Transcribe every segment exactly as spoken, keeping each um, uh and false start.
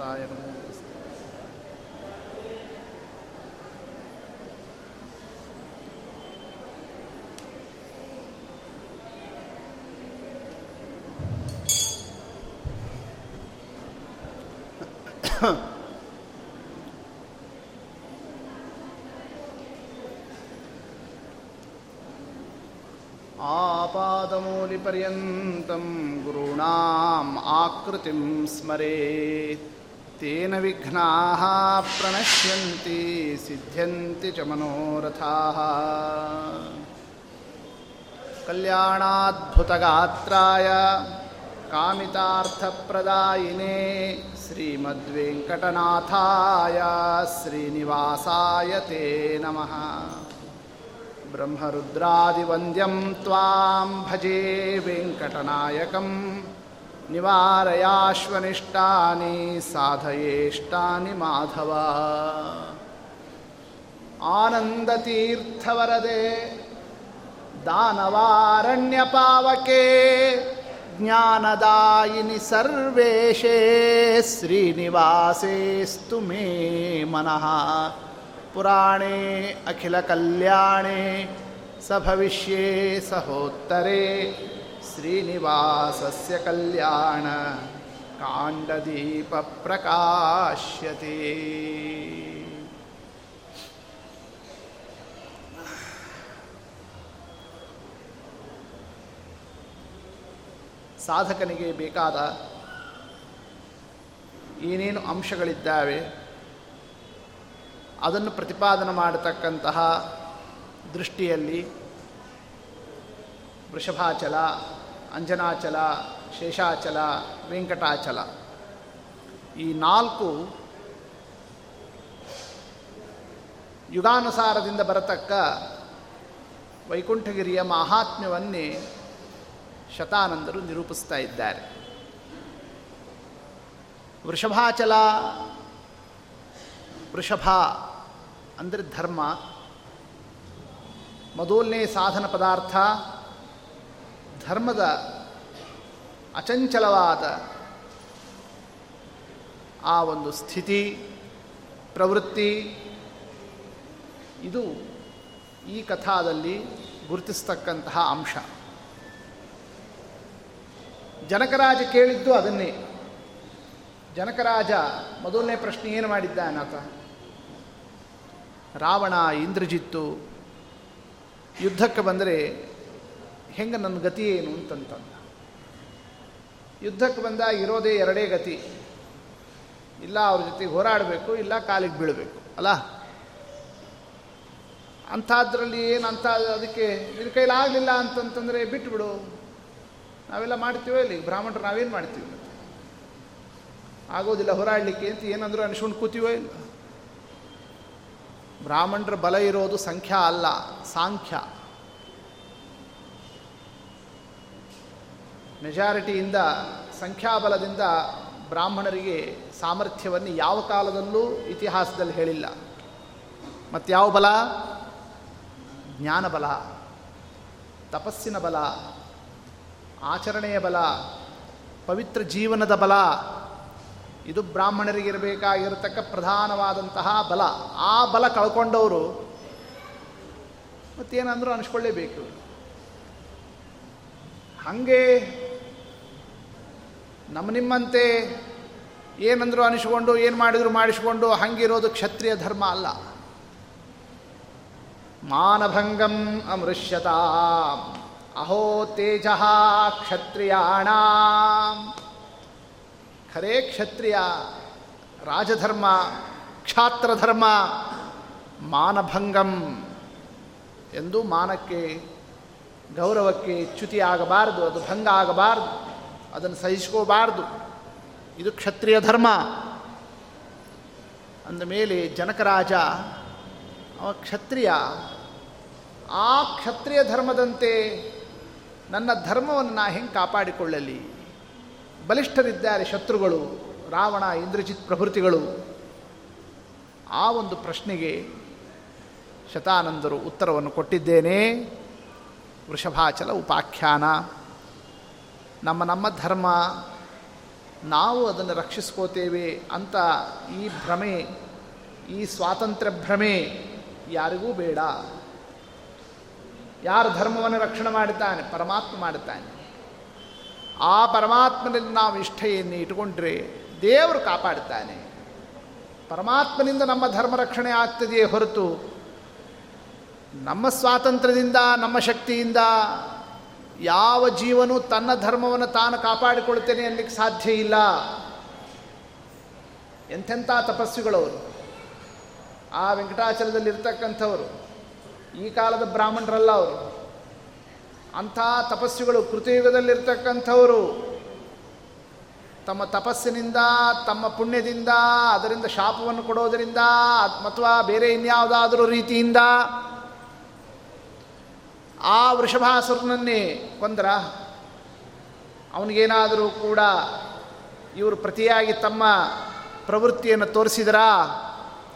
ಭಗವತಾಯ ನಮೋ ನಮಃ. ಆಪಾದಮೂಲಿಪರ್ಯಂತಂ ಗುರುಣಾಂ ಆಕೃತಿಂ ಸ್ಮರೇತ್. ತೇನ ವಿಘ್ನಾಃ ಪ್ರಣಶ್ಯಂತಿ ಸಿದ್ಧ್ಯಂತಿ ಚ ಮನೋರಥಾಃ. ಕಲ್ಯಾಣಾದ್ಭುತಗಾತ್ರಾಯ ಕಾಮಿತಾರ್ಥಪ್ರದಾಯಿನೇ ಶ್ರೀಮದ್ವೆಂಕಟನಾಥಾಯ ಶ್ರೀನಿವಾಸಾಯ ತೇ ನಮಃ. ಬ್ರಹ್ಮರುದ್ರಾದಿವಂದ್ಯಂ ತ್ವಾಂ ಭಜೆ ವೆಂಕಟನಾಯಕಂ. ನಿವಾರಯಾಶ್ವನಿಷ್ಟಾನಿ ಸಾಧಯೇಷ್ಟಾನಿ ಮಾಧವ. ಆನಂದತೀರ್ಥವರದೆ ದಾನವಾರಣ್ಯಪಾವಕೆ ಜ್ಞಾನದಾಯಿನಿ ಸರ್ವೇಶೇ ಶ್ರೀನಿವಾಸೇಸ್ತು ಮೇ ಮನಃ. ಪುರಾಣೇ ಅಖಿಲಕಲ್ಯಾಣೇ ಸಭವಿಷ್ಯೇ ಸಹೋತ್ತರೇ ಶ್ರೀನಿವಾಸಸ್ಯ ಕಲ್ಯಾಣ ಕಾಂಡದೀಪ ಪ್ರಕಾಶ್ಯತೆ. ಸಾಧಕನಿಗೆ ಬೇಕಾದ ಏನೇನು ಅಂಶಗಳಿದ್ದಾವೆ ಅದನ್ನು ಪ್ರತಿಪಾದನೆ ಮಾಡತಕ್ಕಂತಹ ದೃಷ್ಟಿಯಲ್ಲಿ ವೃಷಭಾಚಲ, ಅಂಜನಾಚಲ, ಶೇಷಾಚಲ, ವೆಂಕಟಾಚಲ ಈ ನಾಲ್ಕು ಯುಗಾನುಸಾರದಿಂದ ಬರತಕ್ಕ ವೈಕುಂಠಗಿರಿಯ ಮಾಹಾತ್ಮ್ಯವನ್ನೇ ಶತಾನಂದರು ನಿರೂಪಿಸ್ತಾ ಇದ್ದಾರೆ. ವೃಷಭಾಚಲ, ವೃಷಭ ಅಂದರೆ ಧರ್ಮ. ಮೊದಲನೇ ಸಾಧನ ಪದಾರ್ಥ ಧರ್ಮದ ಅಚಂಚಲವಾದ ಆ ಒಂದು ಸ್ಥಿತಿ, ಪ್ರವೃತ್ತಿ ಇದು ಈ ಕಥಾದಲ್ಲಿ ಗುರುತಿಸ್ತಕ್ಕಂತಹ ಅಂಶ. ಜನಕರಾಜ ಕೇಳಿದ್ದು ಅದನ್ನೇ. ಜನಕರಾಜ ಮೊದಲನೇ ಪ್ರಶ್ನೆ ಏನು ಮಾಡಿದ್ದಾನೆ ಆತ? ರಾವಣ ಇಂದ್ರಜಿತ್ತು ಯುದ್ಧಕ್ಕೆ ಬಂದರೆ ಹೆಂಗೆ ನನ್ನ ಗತಿ ಏನು ಅಂತಂತ. ಯುದ್ಧಕ್ಕೆ ಬಂದಾಗ ಇರೋದೇ ಎರಡೇ ಗತಿ, ಇಲ್ಲ ಅವ್ರ ಜೊತೆಗೆ ಹೋರಾಡಬೇಕು ಇಲ್ಲ ಕಾಲಿಗೆ ಬೀಳಬೇಕು ಅಲ್ಲ. ಅಂಥದ್ರಲ್ಲಿ ಏನಂತ ಅದಕ್ಕೆ ನಿನ್ನ ಕೈಲಾಗಲಿಲ್ಲ ಅಂತಂತಂದರೆ ಬಿಟ್ಟುಬಿಡು, ನಾವೆಲ್ಲ ಮಾಡ್ತೀವೋ ಇಲ್ಲಿ ಬ್ರಾಹ್ಮಣರು, ನಾವೇನು ಮಾಡ್ತೀವಿ ಮತ್ತೆ ಆಗೋದಿಲ್ಲ ಹೋರಾಡಲಿಕ್ಕೆ ಅಂತ ಏನಂದರೂ ಅನ್ಸ್ಕೊಂಡು ಕೂತೀವೋ ಇಲ್ಲ. ಬ್ರಾಹ್ಮಣರ ಬಲ ಇರೋದು ಸಂಖ್ಯಾ ಅಲ್ಲ, ಸಾಂಖ್ಯ. ಮೆಜಾರಿಟಿಯಿಂದ, ಸಂಖ್ಯಾಬಲದಿಂದ ಬ್ರಾಹ್ಮಣರಿಗೆ ಸಾಮರ್ಥ್ಯವನ್ನು ಯಾವ ಕಾಲದಲ್ಲೂ ಇತಿಹಾಸದಲ್ಲಿ ಹೇಳಿಲ್ಲ. ಮತ್ತು ಯಾವ ಬಲ? ಜ್ಞಾನಬಲ, ತಪಸ್ಸಿನ ಬಲ, ಆಚರಣೆಯ ಬಲ, ಪವಿತ್ರ ಜೀವನದ ಬಲ. ಇದು ಬ್ರಾಹ್ಮಣರಿಗಿರಬೇಕಾಗಿರತಕ್ಕ ಪ್ರಧಾನವಾದಂತಹ ಬಲ. ಆ ಬಲ ಕಳ್ಕೊಂಡವರು ಮತ್ತೇನಂದರೂ ಅನಿಸ್ಕೊಳ್ಳೇಬೇಕು. ಹಾಗೆ ನಮ್ಮ ನಿಮ್ಮಂತೆ ಏನಂದರೂ ಅನಿಸ್ಕೊಂಡು ಏನು ಮಾಡಿದ್ರು ಮಾಡಿಸ್ಕೊಂಡು ಹಂಗಿರೋದು ಕ್ಷತ್ರಿಯ ಧರ್ಮ ಅಲ್ಲ. ಮಾನಭಂಗಂ ಅಮೃಷ್ಯತಾಂ ಅಹೋ ತೇಜಃ ಕ್ಷತ್ರಿಯಾಣಾಂ. ಖರೇ ಕ್ಷತ್ರಿಯ ರಾಜಧರ್ಮ, ಕ್ಷಾತ್ರಧರ್ಮ ಮಾನಭಂಗಂ ಎಂದು, ಮಾನಕ್ಕೆ ಗೌರವಕ್ಕೆ ಚ್ಯುತಿ ಆಗಬಾರ್ದು, ಅದು ಭಂಗ ಆಗಬಾರ್ದು, ಅದನ್ನು ಸಹಿಸ್ಕೋಬಾರ್ದು. ಇದು ಕ್ಷತ್ರಿಯ ಧರ್ಮ ಅಂದಮೇಲೆ ಜನಕರಾಜ ಅವ ಕ್ಷತ್ರಿಯ. ಆ ಕ್ಷತ್ರಿಯ ಧರ್ಮದಂತೆ ನನ್ನ ಧರ್ಮವನ್ನು ನಾ ಹೆಂಗೆ ಕಾಪಾಡಿಕೊಳ್ಳಲಿ? ಬಲಿಷ್ಠರಿದ್ದಾರೆ ಶತ್ರುಗಳು, ರಾವಣ ಇಂದ್ರಜಿತ್ ಪ್ರಭೃತಿಗಳು. ಆ ಒಂದು ಪ್ರಶ್ನೆಗೆ ಶತಾನಂದರು ಉತ್ತರವನ್ನು ಕೊಟ್ಟಿದ್ದೇನೆ. ವೃಷಭಾಚಲ ಉಪಾಖ್ಯಾನ. ನಮ್ಮ ನಮ್ಮ ಧರ್ಮ ನಾವು ಅದನ್ನು ರಕ್ಷಿಸ್ಕೋತೇವೆ ಅಂತ ಈ ಭ್ರಮೆ, ಈ ಸ್ವಾತಂತ್ರ್ಯ ಭ್ರಮೆ ಯಾರಿಗೂ ಬೇಡ. ಯಾರು ಧರ್ಮವನ್ನು ರಕ್ಷಣೆ ಮಾಡ್ತಾನೆ? ಪರಮಾತ್ಮ ಮಾಡ್ತಾನೆ. ಆ ಪರಮಾತ್ಮನಲ್ಲಿ ನಾವು ನಿಷ್ಠೆಯನ್ನು ಇಟ್ಕೊಂಡ್ರೆ ದೇವರು ಕಾಪಾಡ್ತಾನೆ. ಪರಮಾತ್ಮನಿಂದ ನಮ್ಮ ಧರ್ಮ ರಕ್ಷಣೆ ಆಗ್ತದೆಯೇ ಹೊರತು ನಮ್ಮ ಸ್ವಾತಂತ್ರ್ಯದಿಂದ, ನಮ್ಮ ಶಕ್ತಿಯಿಂದ ಯಾವ ಜೀವನೂ ತನ್ನ ಧರ್ಮವನ್ನು ತಾನು ಕಾಪಾಡಿಕೊಳ್ತೇನೆ ಅನ್ನಲಿಕ್ಕೆ ಸಾಧ್ಯ ಇಲ್ಲ. ಎಂಥೆಂಥ ತಪಸ್ವಿಗಳವರು ಆ ವೆಂಕಟಾಚಲದಲ್ಲಿರ್ತಕ್ಕಂಥವರು, ಈ ಕಾಲದ ಬ್ರಾಹ್ಮಣರಲ್ಲ ಅವರು. ಅಂಥ ತಪಸ್ವಿಗಳು, ಕೃತಯುಗದಲ್ಲಿರ್ತಕ್ಕಂಥವರು, ತಮ್ಮ ತಪಸ್ಸಿನಿಂದ, ತಮ್ಮ ಪುಣ್ಯದಿಂದ, ಅದರಿಂದ ಶಾಪವನ್ನು ಕೊಡೋದರಿಂದ ಅಥವಾ ಬೇರೆ ಇನ್ಯಾವುದಾದರೂ ರೀತಿಯಿಂದ ಆ ವೃಷಭಾಸುರನನ್ನೇ ಕೊಂದ್ರ. ಅವನಿಗೇನಾದರೂ ಕೂಡ ಇವರು ಪ್ರತಿಯಾಗಿ ತಮ್ಮ ಪ್ರವೃತ್ತಿಯನ್ನು ತೋರಿಸಿದರಾ?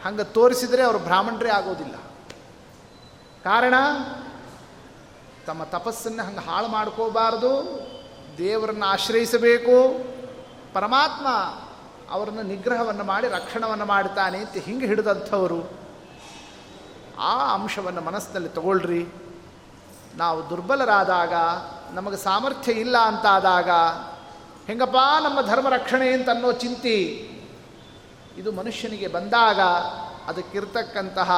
ಹಂಗೆ ತೋರಿಸಿದರೆ ಅವರು ಬ್ರಾಹ್ಮಣರೇ ಆಗೋದಿಲ್ಲ. ಕಾರಣ, ತಮ್ಮ ತಪಸ್ಸನ್ನು ಹಂಗೆ ಹಾಳು ಮಾಡ್ಕೋಬಾರ್ದು, ದೇವರನ್ನು ಆಶ್ರಯಿಸಬೇಕು. ಪರಮಾತ್ಮ ಅವರನ್ನು ನಿಗ್ರಹವನ್ನು ಮಾಡಿ ರಕ್ಷಣವನ್ನು ಮಾಡ್ತಾನೆ ಅಂತ ಹಿಂಗೆ ಹಿಡಿದಂಥವರು. ಆ ಅಂಶವನ್ನು ಮನಸ್ಸಿನಲ್ಲಿ ತಗೊಳ್ರಿ. ನಾವು ದುರ್ಬಲರಾದಾಗ, ನಮಗೆ ಸಾಮರ್ಥ್ಯ ಇಲ್ಲ ಅಂತಾದಾಗ, ಹೆಂಗಪ್ಪ ನಮ್ಮ ಧರ್ಮ ರಕ್ಷಣೆ ಅಂತನ್ನೋ ಚಿಂತೆ ಇದು ಮನುಷ್ಯನಿಗೆ ಬಂದಾಗ ಅದಕ್ಕಿರ್ತಕ್ಕಂತಹ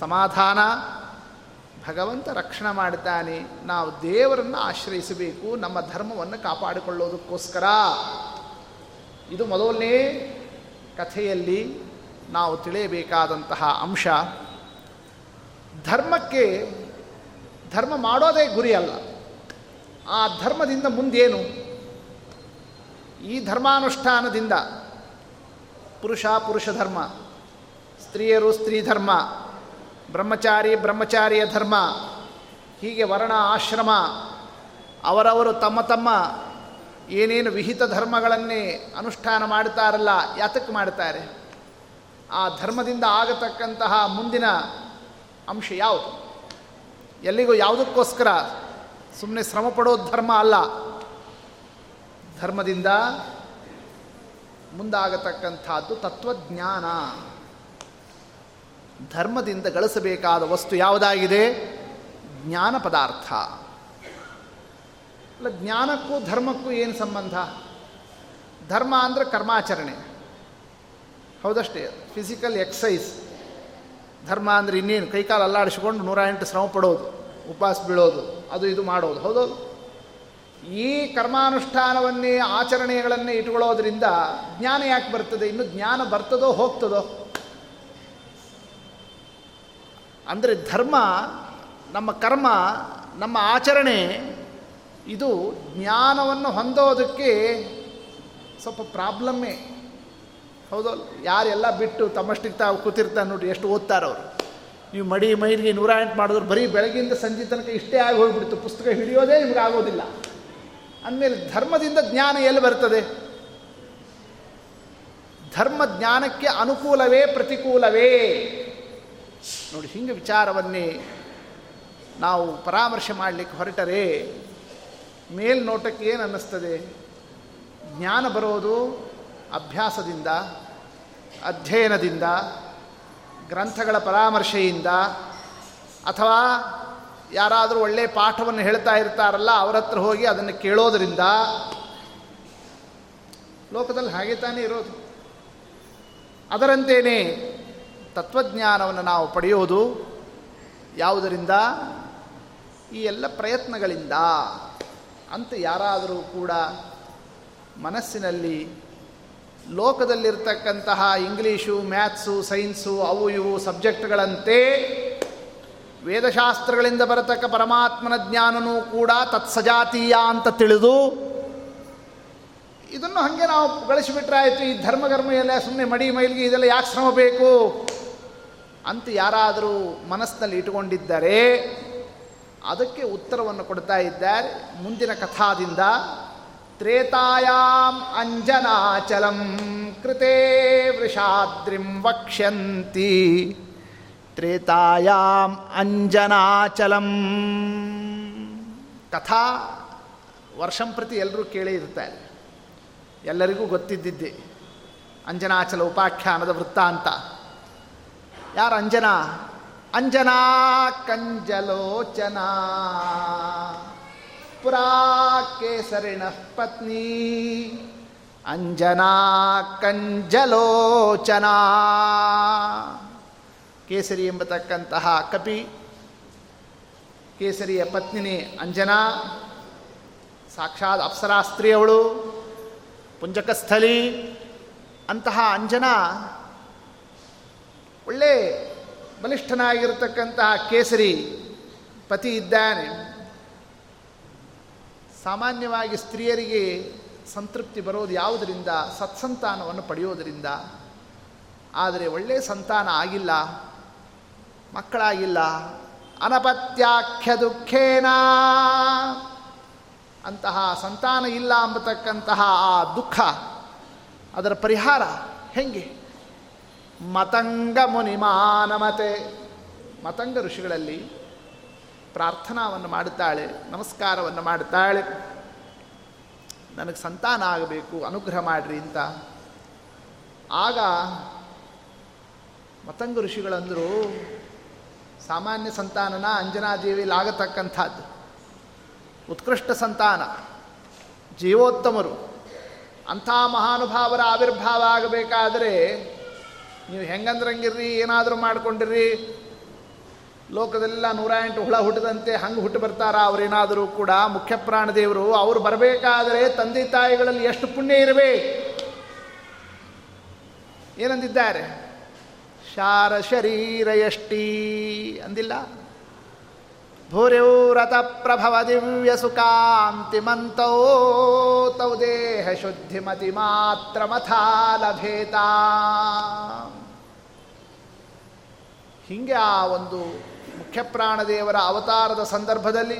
ಸಮಾಧಾನ ಭಗವಂತ ರಕ್ಷಣೆ ಮಾಡ್ತಾನೆ. ನಾವು ದೇವರನ್ನು ಆಶ್ರಯಿಸಬೇಕು ನಮ್ಮ ಧರ್ಮವನ್ನು ಕಾಪಾಡಿಕೊಳ್ಳೋದಕ್ಕೋಸ್ಕರ. ಇದು ಮೊದಲನೇ ಕಥೆಯಲ್ಲಿ ನಾವು ತಿಳಿಯಬೇಕಾದಂತಹ ಅಂಶ. ಧರ್ಮಕ್ಕೆ ಧರ್ಮ ಮಾಡೋದೇ ಗುರಿ ಅಲ್ಲ. ಆ ಧರ್ಮದಿಂದ ಮುಂದೇನು? ಈ ಧರ್ಮಾನುಷ್ಠಾನದಿಂದ ಪುರುಷ ಪುರುಷ ಧರ್ಮ, ಸ್ತ್ರೀಯರು ಸ್ತ್ರೀ ಧರ್ಮ, ಬ್ರಹ್ಮಚಾರಿ ಬ್ರಹ್ಮಚಾರಿಯ ಧರ್ಮ, ಹೀಗೆ ವರ್ಣ ಆಶ್ರಮ ಅವರವರು ತಮ್ಮ ತಮ್ಮ ಏನೇನು ವಿಹಿತ ಧರ್ಮಗಳನ್ನೇ ಅನುಷ್ಠಾನ ಮಾಡ್ತಾರಲ್ಲ, ಯಾತಕ್ಕೆ ಮಾಡ್ತಾರೆ? ಆ ಧರ್ಮದಿಂದ ಆಗತಕ್ಕಂತಹ ಮುಂದಿನ ಅಂಶ ಯಾವುದು? ಎಲ್ಲಿಗೂ ಯಾವುದಕ್ಕೋಸ್ಕರ ಸುಮ್ಮನೆ ಶ್ರಮ ಪಡೋದು ಧರ್ಮ ಅಲ್ಲ. ಧರ್ಮದಿಂದ ಮುಂದಾಗತಕ್ಕಂಥದ್ದು ತತ್ವಜ್ಞಾನ. ಧರ್ಮದಿಂದ ಗಳಿಸಬೇಕಾದ ವಸ್ತು ಯಾವುದಾಗಿದೆ? ಜ್ಞಾನ ಪದಾರ್ಥ. ಅಲ್ಲ, ಜ್ಞಾನಕ್ಕೂ ಧರ್ಮಕ್ಕೂ ಏನು ಸಂಬಂಧ? ಧರ್ಮ ಅಂದರೆ ಕರ್ಮಾಚರಣೆ, ಹೌದಷ್ಟೇ, ಫಿಸಿಕಲ್ ಎಕ್ಸಸೈಸ್. ಧರ್ಮ ಅಂದರೆ ಇನ್ನೇನು? ಕೈಕಾಲು ಅಲ್ಲಾಡಿಸ್ಕೊಂಡು ನೂರ ಎಂಟು ಶ್ರಮ ಪಡೋದು, ಉಪವಾಸ ಬೀಳೋದು, ಅದು ಇದು ಮಾಡೋದು, ಹೌದೌದು. ಈ ಕರ್ಮಾನುಷ್ಠಾನವನ್ನೇ, ಆಚರಣೆಗಳನ್ನೇ ಇಟ್ಕೊಳ್ಳೋದ್ರಿಂದ ಜ್ಞಾನ ಯಾಕೆ ಬರ್ತದೆ? ಇನ್ನು ಜ್ಞಾನ ಬರ್ತದೋ ಹೋಗ್ತದೋ? ಅಂದರೆ ಧರ್ಮ, ನಮ್ಮ ಕರ್ಮ, ನಮ್ಮ ಆಚರಣೆ, ಇದು ಜ್ಞಾನವನ್ನು ಹೊಂದೋದಕ್ಕೆ ಸ್ವಲ್ಪ ಪ್ರಾಬ್ಲಮ್ಮೇ, ಹೌದು. ಯಾರೆಲ್ಲ ಬಿಟ್ಟು ತಮ್ಮಷ್ಟಿಗೆ ತಾವು ಕೂತಿರ್ತಾರೆ ನೋಡಿ, ಎಷ್ಟು ಓದ್ತಾರವ್ರು. ನೀವು ಮಡಿ ಮೈಲಿಗೆ ನೂರ ಎಂಟು ಮಾಡಿದ್ರು ಬರೀ ಬೆಳಗಿಂದ ಸಂಜೆ ತನಕ ಇಷ್ಟೇ ಆಗಿ ಹೋಗ್ಬಿಡ್ತು, ಪುಸ್ತಕ ಹಿಡಿಯೋದೇ ನಿಮ್ಗೆ ಆಗೋದಿಲ್ಲ ಅಂದಮೇಲೆ ಧರ್ಮದಿಂದ ಜ್ಞಾನ ಎಲ್ಲಿ ಬರ್ತದೆ? ಧರ್ಮ ಜ್ಞಾನಕ್ಕೆ ಅನುಕೂಲವೇ ಪ್ರತಿಕೂಲವೇ ನೋಡಿ. ಹಿಂಗೆ ವಿಚಾರವನ್ನೇ ನಾವು ಪರಾಮರ್ಶೆ ಮಾಡಲಿಕ್ಕೆ ಹೊರಟರೆ ಮೇಲ್ನೋಟಕ್ಕೆ ಏನು ಅನ್ನಿಸ್ತದೆ? ಜ್ಞಾನ ಬರೋದು ಅಭ್ಯಾಸದಿಂದ, ಅಧ್ಯಯನದಿಂದ, ಗ್ರಂಥಗಳ ಪರಾಮರ್ಶೆಯಿಂದ, ಅಥವಾ ಯಾರಾದರೂ ಒಳ್ಳೆಯ ಪಾಠವನ್ನು ಹೇಳ್ತಾ ಇರ್ತಾರಲ್ಲ ಅವರ ಹತ್ರ ಹೋಗಿ ಅದನ್ನು ಕೇಳೋದರಿಂದ. ಲೋಕದಲ್ಲಿ ಹಾಗೆ ತಾನೇ ಇರೋದು. ಅದರಂತೆಯೇ ತತ್ವಜ್ಞಾನವನ್ನು ನಾವು ಪಡೆಯೋದು ಯಾವುದರಿಂದ? ಈ ಎಲ್ಲ ಪ್ರಯತ್ನಗಳಿಂದ ಅಂತ ಯಾರಾದರೂ ಕೂಡ ಮನಸ್ಸಿನಲ್ಲಿ ಲೋಕದಲ್ಲಿರ್ತಕ್ಕಂತಹ ಇಂಗ್ಲೀಷು, ಮ್ಯಾಥ್ಸು, ಸೈನ್ಸು, ಅವು ಇವು ಸಬ್ಜೆಕ್ಟ್ಗಳಂತೆ ವೇದಶಾಸ್ತ್ರಗಳಿಂದ ಬರತಕ್ಕ ಪರಮಾತ್ಮನ ಜ್ಞಾನನೂ ಕೂಡ ತತ್ಸಜಾತೀಯ ಅಂತ ತಿಳಿದು ಇದನ್ನು ಹಾಗೆ ನಾವು ಗಳಿಸಿಬಿಟ್ರೆ ಆಯಿತು. ಈ ಧರ್ಮಗರ್ಮ ಎಲ್ಲ ಸುಮ್ಮನೆ ಮಡಿ ಮೈಲಿಗೆ ಇದೆಲ್ಲ ಯಾಕೆ ಶ್ರಮ ಬೇಕು ಅಂತ ಯಾರಾದರೂ ಮನಸ್ಸಿನಲ್ಲಿ ಇಟ್ಕೊಂಡಿದ್ದರೆ ಅದಕ್ಕೆ ಉತ್ತರವನ್ನು ಕೊಡ್ತಾ ಇದ್ದಾರೆ ಮುಂದಿನ ಕಥಾದಿಂದ. ತ್ರೇತಾಯಾಂ ಅಂಜನಾಚಲಂ ಕೃತೇ ವೃಷಾದ್ರಿಂ ವಕ್ಷ್ಯಂತಿ. ತ್ರೇತಾಯಾಂ ಅಂಜನಾಚಲಂ ಕಥಾ ವರ್ಷಂ ಪ್ರತಿ ಎಲ್ಲರೂ ಕೇಳೇ ಇರ್ತಾರೆ. ಎಲ್ಲರಿಗೂ ಗೊತ್ತಿದ್ದಿದ್ದೆ ಅಂಜನಾಚಲ ಉಪಾಖ್ಯಾನದ ವೃತ್ತಾಂತ. ಯಾರು ಅಂಜನಾ? ಅಂಜನಾ ಕಂಜಲೋಚನಾ ಪುರಾ ಕೇಸರಿಣ ಪತ್ನಿ ಅಂಜನಾ ಕಂಜಲೋಚನಾ. ಕೇಸರಿ ಎಂಬತಕ್ಕಂತಹ ಕಪಿ, ಕೇಸರಿಯ ಪತ್ನಿನಿ ಅಂಜನಾ, ಸಾಕ್ಷಾತ್ ಅಪ್ಸರಾಸ್ತ್ರೀಯವಳು, ಪುಂಜಕಸ್ಥಲಿ. ಅಂತಹ ಅಂಜನಾ ಒಳ್ಳೆ ಬಲಿಷ್ಠನಾಗಿರತಕ್ಕಂತಹ ಕೇಸರಿ ಪತಿ ಇದ್ದಾನೆ. ಸಾಮಾನ್ಯವಾಗಿ ಸ್ತ್ರೀಯರಿಗೆ ಸಂತೃಪ್ತಿ ಬರೋದು ಯಾವುದರಿಂದ? ಸತ್ಸಂತಾನವನ್ನು ಪಡೆಯೋದರಿಂದ. ಆದರೆ ಒಳ್ಳೆಯ ಸಂತಾನ ಆಗಿಲ್ಲ, ಮಕ್ಕಳಾಗಿಲ್ಲ. ಅನಪತ್ಯಾಖ್ಯ ದುಃಖೇನ, ಅಂತಹ ಸಂತಾನ ಇಲ್ಲ ಅಂಬತಕ್ಕಂತಹ ಆ ದುಃಖ, ಅದರ ಪರಿಹಾರ ಹೆಂಗೆ? ಮತಂಗ ಮುನಿಮಾನಮತೆ, ಮತಂಗ ಋಷಿಗಳಲ್ಲಿ ಪ್ರಾರ್ಥನಾವನ್ನು ಮಾಡುತ್ತಾಳೆ, ನಮಸ್ಕಾರವನ್ನು ಮಾಡುತ್ತಾಳೆ. ನನಗೆ ಸಂತಾನ ಆಗಬೇಕು, ಅನುಗ್ರಹ ಮಾಡಿರಿ ಅಂತ. ಆಗ ಮತಂಗ ಋಷಿಗಳಂದರು, ಸಾಮಾನ್ಯ ಸಂತಾನನ ಅಂಜನಾದೇವಿಯಲ್ಲಿ ಆಗತಕ್ಕಂಥದ್ದು, ಉತ್ಕೃಷ್ಟ ಸಂತಾನ, ಜೀವೋತ್ತಮರು, ಅಂಥ ಮಹಾನುಭಾವರ ಆವಿರ್ಭಾವ ಆಗಬೇಕಾದರೆ ನೀವು ಹೆಂಗಂದ್ರಂಗಿರ್ರಿ, ಏನಾದರೂ ಮಾಡ್ಕೊಂಡಿರ್ರಿ, ಲೋಕದೆಲ್ಲ ನೂರ ಎಂಟು ಹುಳ ಹುಟ್ಟದಂತೆ ಹಂಗೆ ಹುಟ್ಟು ಬರ್ತಾರ ಅವರೇನಾದರೂ ಕೂಡ. ಮುಖ್ಯ ಪ್ರಾಣದೇವರು ಅವರು ಬರಬೇಕಾದರೆ ತಂದೆ ತಾಯಿಗಳಲ್ಲಿ ಎಷ್ಟು ಪುಣ್ಯ ಇರಬೇಕು ಏನಂದಿದ್ದಾರೆ? ಶಾರ ಶರೀರ ಯಷ್ಟೀ ಅಂದಿಲ್ಲ? ಭೂರ್ಯೌ ರಥ ಪ್ರಭವ ದಿವ್ಯ ಸುಖಾಂತಿಮಂತೋ ತೌ ದೇಹ ಶುದ್ಧಿಮತಿ ಮಾತ್ರ ಮಥಾ ಲಭೇತ. ಹೀಗೆ ಆ ಒಂದು ಮುಖ್ಯಪ್ರಾಣದೇವರ ಅವತಾರದ ಸಂದರ್ಭದಲ್ಲಿ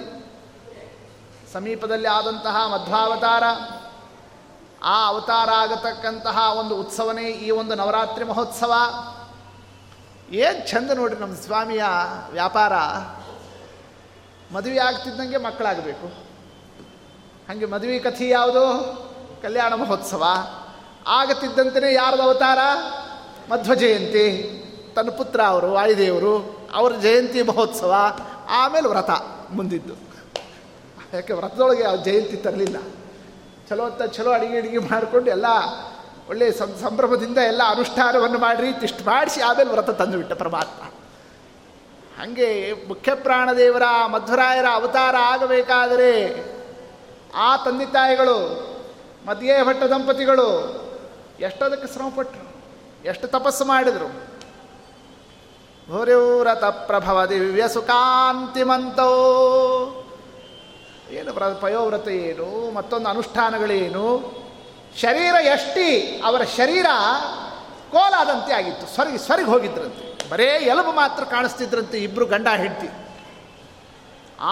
ಸಮೀಪದಲ್ಲಿ ಆದಂತಹ ಮಧ್ವಾವತಾರ, ಆ ಅವತಾರ ಆಗತಕ್ಕಂತಹ ಒಂದು ಉತ್ಸವನೇ ಈ ಒಂದು ನವರಾತ್ರಿ ಮಹೋತ್ಸವ. ಏನು ಚಂದ ನೋಡ್ರಿ ನಮ್ಮ ಸ್ವಾಮಿಯ ವ್ಯಾಪಾರ. ಮದುವೆ ಆಗ್ತಿದ್ದಂಗೆ ಮಕ್ಕಳಾಗಬೇಕು, ಹಾಗೆ ಮದುವೆ ಕಥೆ ಯಾವುದು? ಕಲ್ಯಾಣ ಮಹೋತ್ಸವ. ಆಗತಿದ್ದಂತೆಯೇ ಯಾರ್ದು ಅವತಾರ? ಮಧ್ವ ಜಯಂತಿ, ತನ್ನ ಪುತ್ರ ಅವರು ವಾಯುದೇವರು, ಅವರ ಜಯಂತಿ ಮಹೋತ್ಸವ, ಆಮೇಲೆ ವ್ರತ ಮುಂದಿದ್ದು. ಯಾಕೆ ವ್ರತದೊಳಗೆ ಯಾವ ಜಯಂತಿ ತರಲಿಲ್ಲ. ಚಲೋ ಅಂತ ಚಲೋ ಅಡುಗೆ ಅಡುಗೆ ಮಾಡಿಕೊಂಡು ಎಲ್ಲ ಒಳ್ಳೆ ಸಂ ಸಂಭ್ರಮದಿಂದ ಎಲ್ಲ ಅನುಷ್ಠಾನವನ್ನು ಮಾಡಿರಿ, ತಿಷ್ಟು ಮಾಡಿಸಿ ಆಮೇಲೆ ವ್ರತ ತಂದುಬಿಟ್ಟ ಪರಮಾತ್ಮ. ಹಾಗೆ ಮುಖ್ಯ ಪ್ರಾಣದೇವರ ಮಧ್ವರಾಯರ ಅವತಾರ ಆಗಬೇಕಾದರೆ ಆ ತಂದೆ ತಾಯಿಗಳು, ಮಧ್ಯೆ ಭಟ್ಟ ದಂಪತಿಗಳು ಎಷ್ಟದಕ್ಕೆ ಶ್ರಮಪಟ್ಟರು, ಎಷ್ಟು ತಪಸ್ಸು ಮಾಡಿದರು. ಭೂರ್ಯೂರತ ಪ್ರಭವ ದಿವ್ಯ ಸುಖಾಂತಿಮಂತೋ. ಏನು ವ್ರ ಪಯೋವ್ರತ ಏನು, ಮತ್ತೊಂದು ಅನುಷ್ಠಾನಗಳೇನು? ಶರೀರ ಎಷ್ಟಿ, ಅವರ ಶರೀರ ಕೋಲಾದಂತೆ ಆಗಿತ್ತು, ಸೊರಗಿ ಸೊರಗಿ ಹೋಗಿದ್ರಂತೆ, ಬರೇ ಎಲುಬು ಮಾತ್ರ ಕಾಣಿಸ್ತಿದ್ರಂತೆ ಇಬ್ಬರು ಗಂಡ ಹೆಂಡತಿ.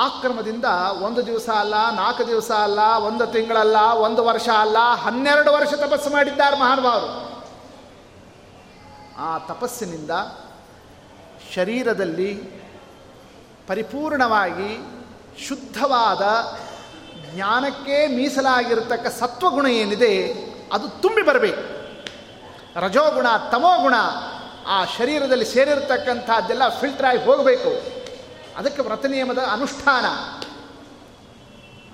ಆ ಕ್ರಮದಿಂದ ಒಂದು ದಿವಸ ಅಲ್ಲ, ನಾಲ್ಕು ದಿವಸ ಅಲ್ಲ, ಒಂದು ತಿಂಗಳಲ್ಲ, ಒಂದು ವರ್ಷ ಅಲ್ಲ, ಹನ್ನೆರಡು ವರ್ಷ ತಪಸ್ಸು ಮಾಡಿದ್ದಾರೆ ಮಹಾನುಭಾವರು. ಆ ತಪಸ್ಸಿನಿಂದ ಶರೀರದಲ್ಲಿ ಪರಿಪೂರ್ಣವಾಗಿ ಶುದ್ಧವಾದ, ಜ್ಞಾನಕ್ಕೆ ಮೀಸಲಾಗಿರತಕ್ಕ ಸತ್ವಗುಣ ಏನಿದೆ ಅದು ತುಂಬಿ ಬರಬೇಕು. ರಜೋಗುಣ, ತಮೋಗುಣ ಆ ಶರೀರದಲ್ಲಿ ಸೇರಿರತಕ್ಕಂಥದ್ದೆಲ್ಲ ಫಿಲ್ಟ್ರಾಗಿ ಹೋಗಬೇಕು. ಅದಕ್ಕೆ ವ್ರತನಿಯಮದ ಅನುಷ್ಠಾನ.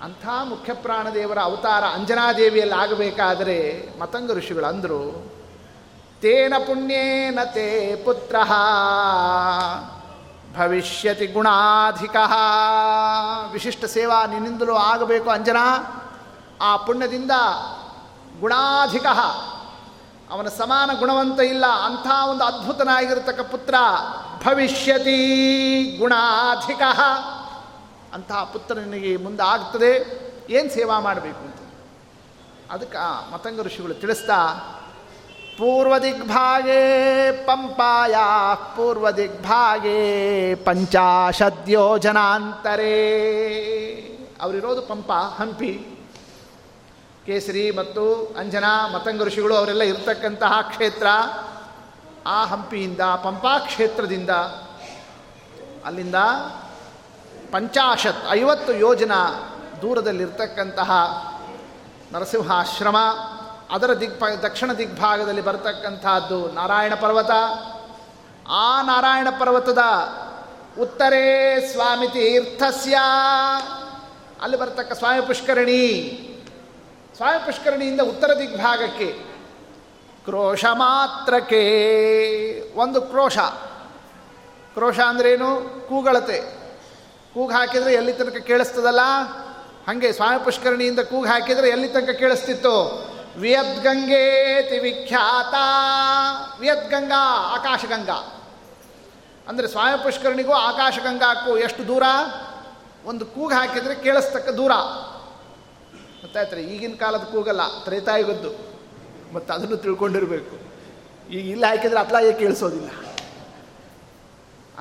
ಅಂಥ ಮುಖ್ಯ ಪ್ರಾಣದೇವರ ಅವತಾರ ಅಂಜನಾದೇವಿಯಲ್ಲಿ ಆಗಬೇಕಾದರೆ ಮತಂಗ ಋಷಿಗಳು ಅಂದರು, ತೇನ ಪುಣ್ಯೇನ ತೇ ಪುತ್ರ ಭವಿಷ್ಯತಿ ಗುಣಾಧಿಕ. ವಿಶಿಷ್ಟ ಸೇವಾ ನಿನ್ನಿಂದಲೂ ಆಗಬೇಕು ಅಂಜನಾ, ಆ ಪುಣ್ಯದಿಂದ ಗುಣಾಧಿಕ, ಅವನ ಸಮಾನ ಗುಣವಂತ ಇಲ್ಲ, ಅಂಥ ಒಂದು ಅದ್ಭುತನಾಗಿರ್ತಕ್ಕ ಪುತ್ರ. ಭವಿಷ್ಯತಿ ಗುಣಾಧಿಕ, ಅಂತಹ ಪುತ್ರ ನಿನಗೆ ಮುಂದೆ ಆಗ್ತದೆ, ಏನು ಸೇವಾ ಮಾಡಬೇಕು ಅಂತ. ಅದಕ್ಕೆ ಮತಂಗ ಋಷಿಗಳು ತಿಳಿಸ್ತಾ, ಪೂರ್ವ ದಿಗ್ಭಾಗೇ ಪಂಪಾಯ ಪೂರ್ವ ದಿಗ್ಭಾಗೇ ಪಂಚಾಶತ್ ಯೋಜನಾಂತರೇ. ಅವರಿರೋದು ಪಂಪ, ಹಂಪಿ. ಕೇಸರಿ ಮತ್ತು ಅಂಜನಾ ಮತಂಗ ಋಷಿಗಳು ಅವರೆಲ್ಲ ಇರತಕ್ಕಂತಹ ಕ್ಷೇತ್ರ ಆ ಹಂಪಿಯಿಂದ, ಪಂಪಾ ಕ್ಷೇತ್ರದಿಂದ, ಅಲ್ಲಿಂದ ಪಂಚಾಶತ್ ಐವತ್ತು ಯೋಜನ ದೂರದಲ್ಲಿರ್ತಕ್ಕಂತಹ ನರಸಿಂಹಾಶ್ರಮ, ಅದರ ದಿಗ್ಭಾ ದಕ್ಷಿಣ ದಿಗ್ಭಾಗದಲ್ಲಿ ಬರತಕ್ಕಂಥದ್ದು ನಾರಾಯಣ ಪರ್ವತ. ಆ ನಾರಾಯಣ ಪರ್ವತದ ಉತ್ತರೇ ಸ್ವಾಮಿ ತೀರ್ಥಸ್ಯ, ಅಲ್ಲಿ ಬರ್ತಕ್ಕ ಸ್ವಾಮಿ ಪುಷ್ಕರಣಿ. ಸ್ವಾಮಿ ಪುಷ್ಕರಣಿಯಿಂದ ಉತ್ತರ ದಿಗ್ಭಾಗಕ್ಕೆ ಕ್ರೋಶ ಮಾತ್ರಕ್ಕೆ ಒಂದು ಕ್ರೋಶ. ಕ್ರೋಶ ಅಂದ್ರೇನು? ಕೂಗಳತೆ. ಕೂಗು ಹಾಕಿದರೆ ಎಲ್ಲಿ ತನಕ ಕೇಳಿಸ್ತದಲ್ಲ ಹಾಗೆ ಸ್ವಾಮಿ ಪುಷ್ಕರಣಿಯಿಂದ ಕೂಗು ಹಾಕಿದರೆ ಎಲ್ಲಿ ತನಕ ಕೇಳಿಸ್ತಿತ್ತು? ವಿಯದ್ಗಂಗೇತಿ ವಿಖ್ಯಾತ ವಿಯದ್ಗಂಗಾ ಆಕಾಶಗಂಗಾ. ಅಂದರೆ ಸ್ವಾಮಿ ಪುಷ್ಕರಣಿಗೂ ಆಕಾಶಗಂಗಾಕ್ಕೂ ಎಷ್ಟು ದೂರ? ಒಂದು ಕೂಗು ಹಾಕಿದರೆ ಕೇಳಿಸ್ತಕ್ಕ ದೂರ. ಗೊತ್ತಾಯ್ತಾರೆ? ಈಗಿನ ಕಾಲದ ಕೂಗಲ್ಲ, ತ್ರೇತಾಯುಗದ್ದು. ಮತ್ತು ಅದನ್ನು ತಿಳ್ಕೊಂಡಿರಬೇಕು. ಈಗ ಇಲ್ಲಿ ಹಾಕಿದರೆ ಅತ್ಲಾಗೆ ಕೇಳಿಸೋದಿಲ್ಲ.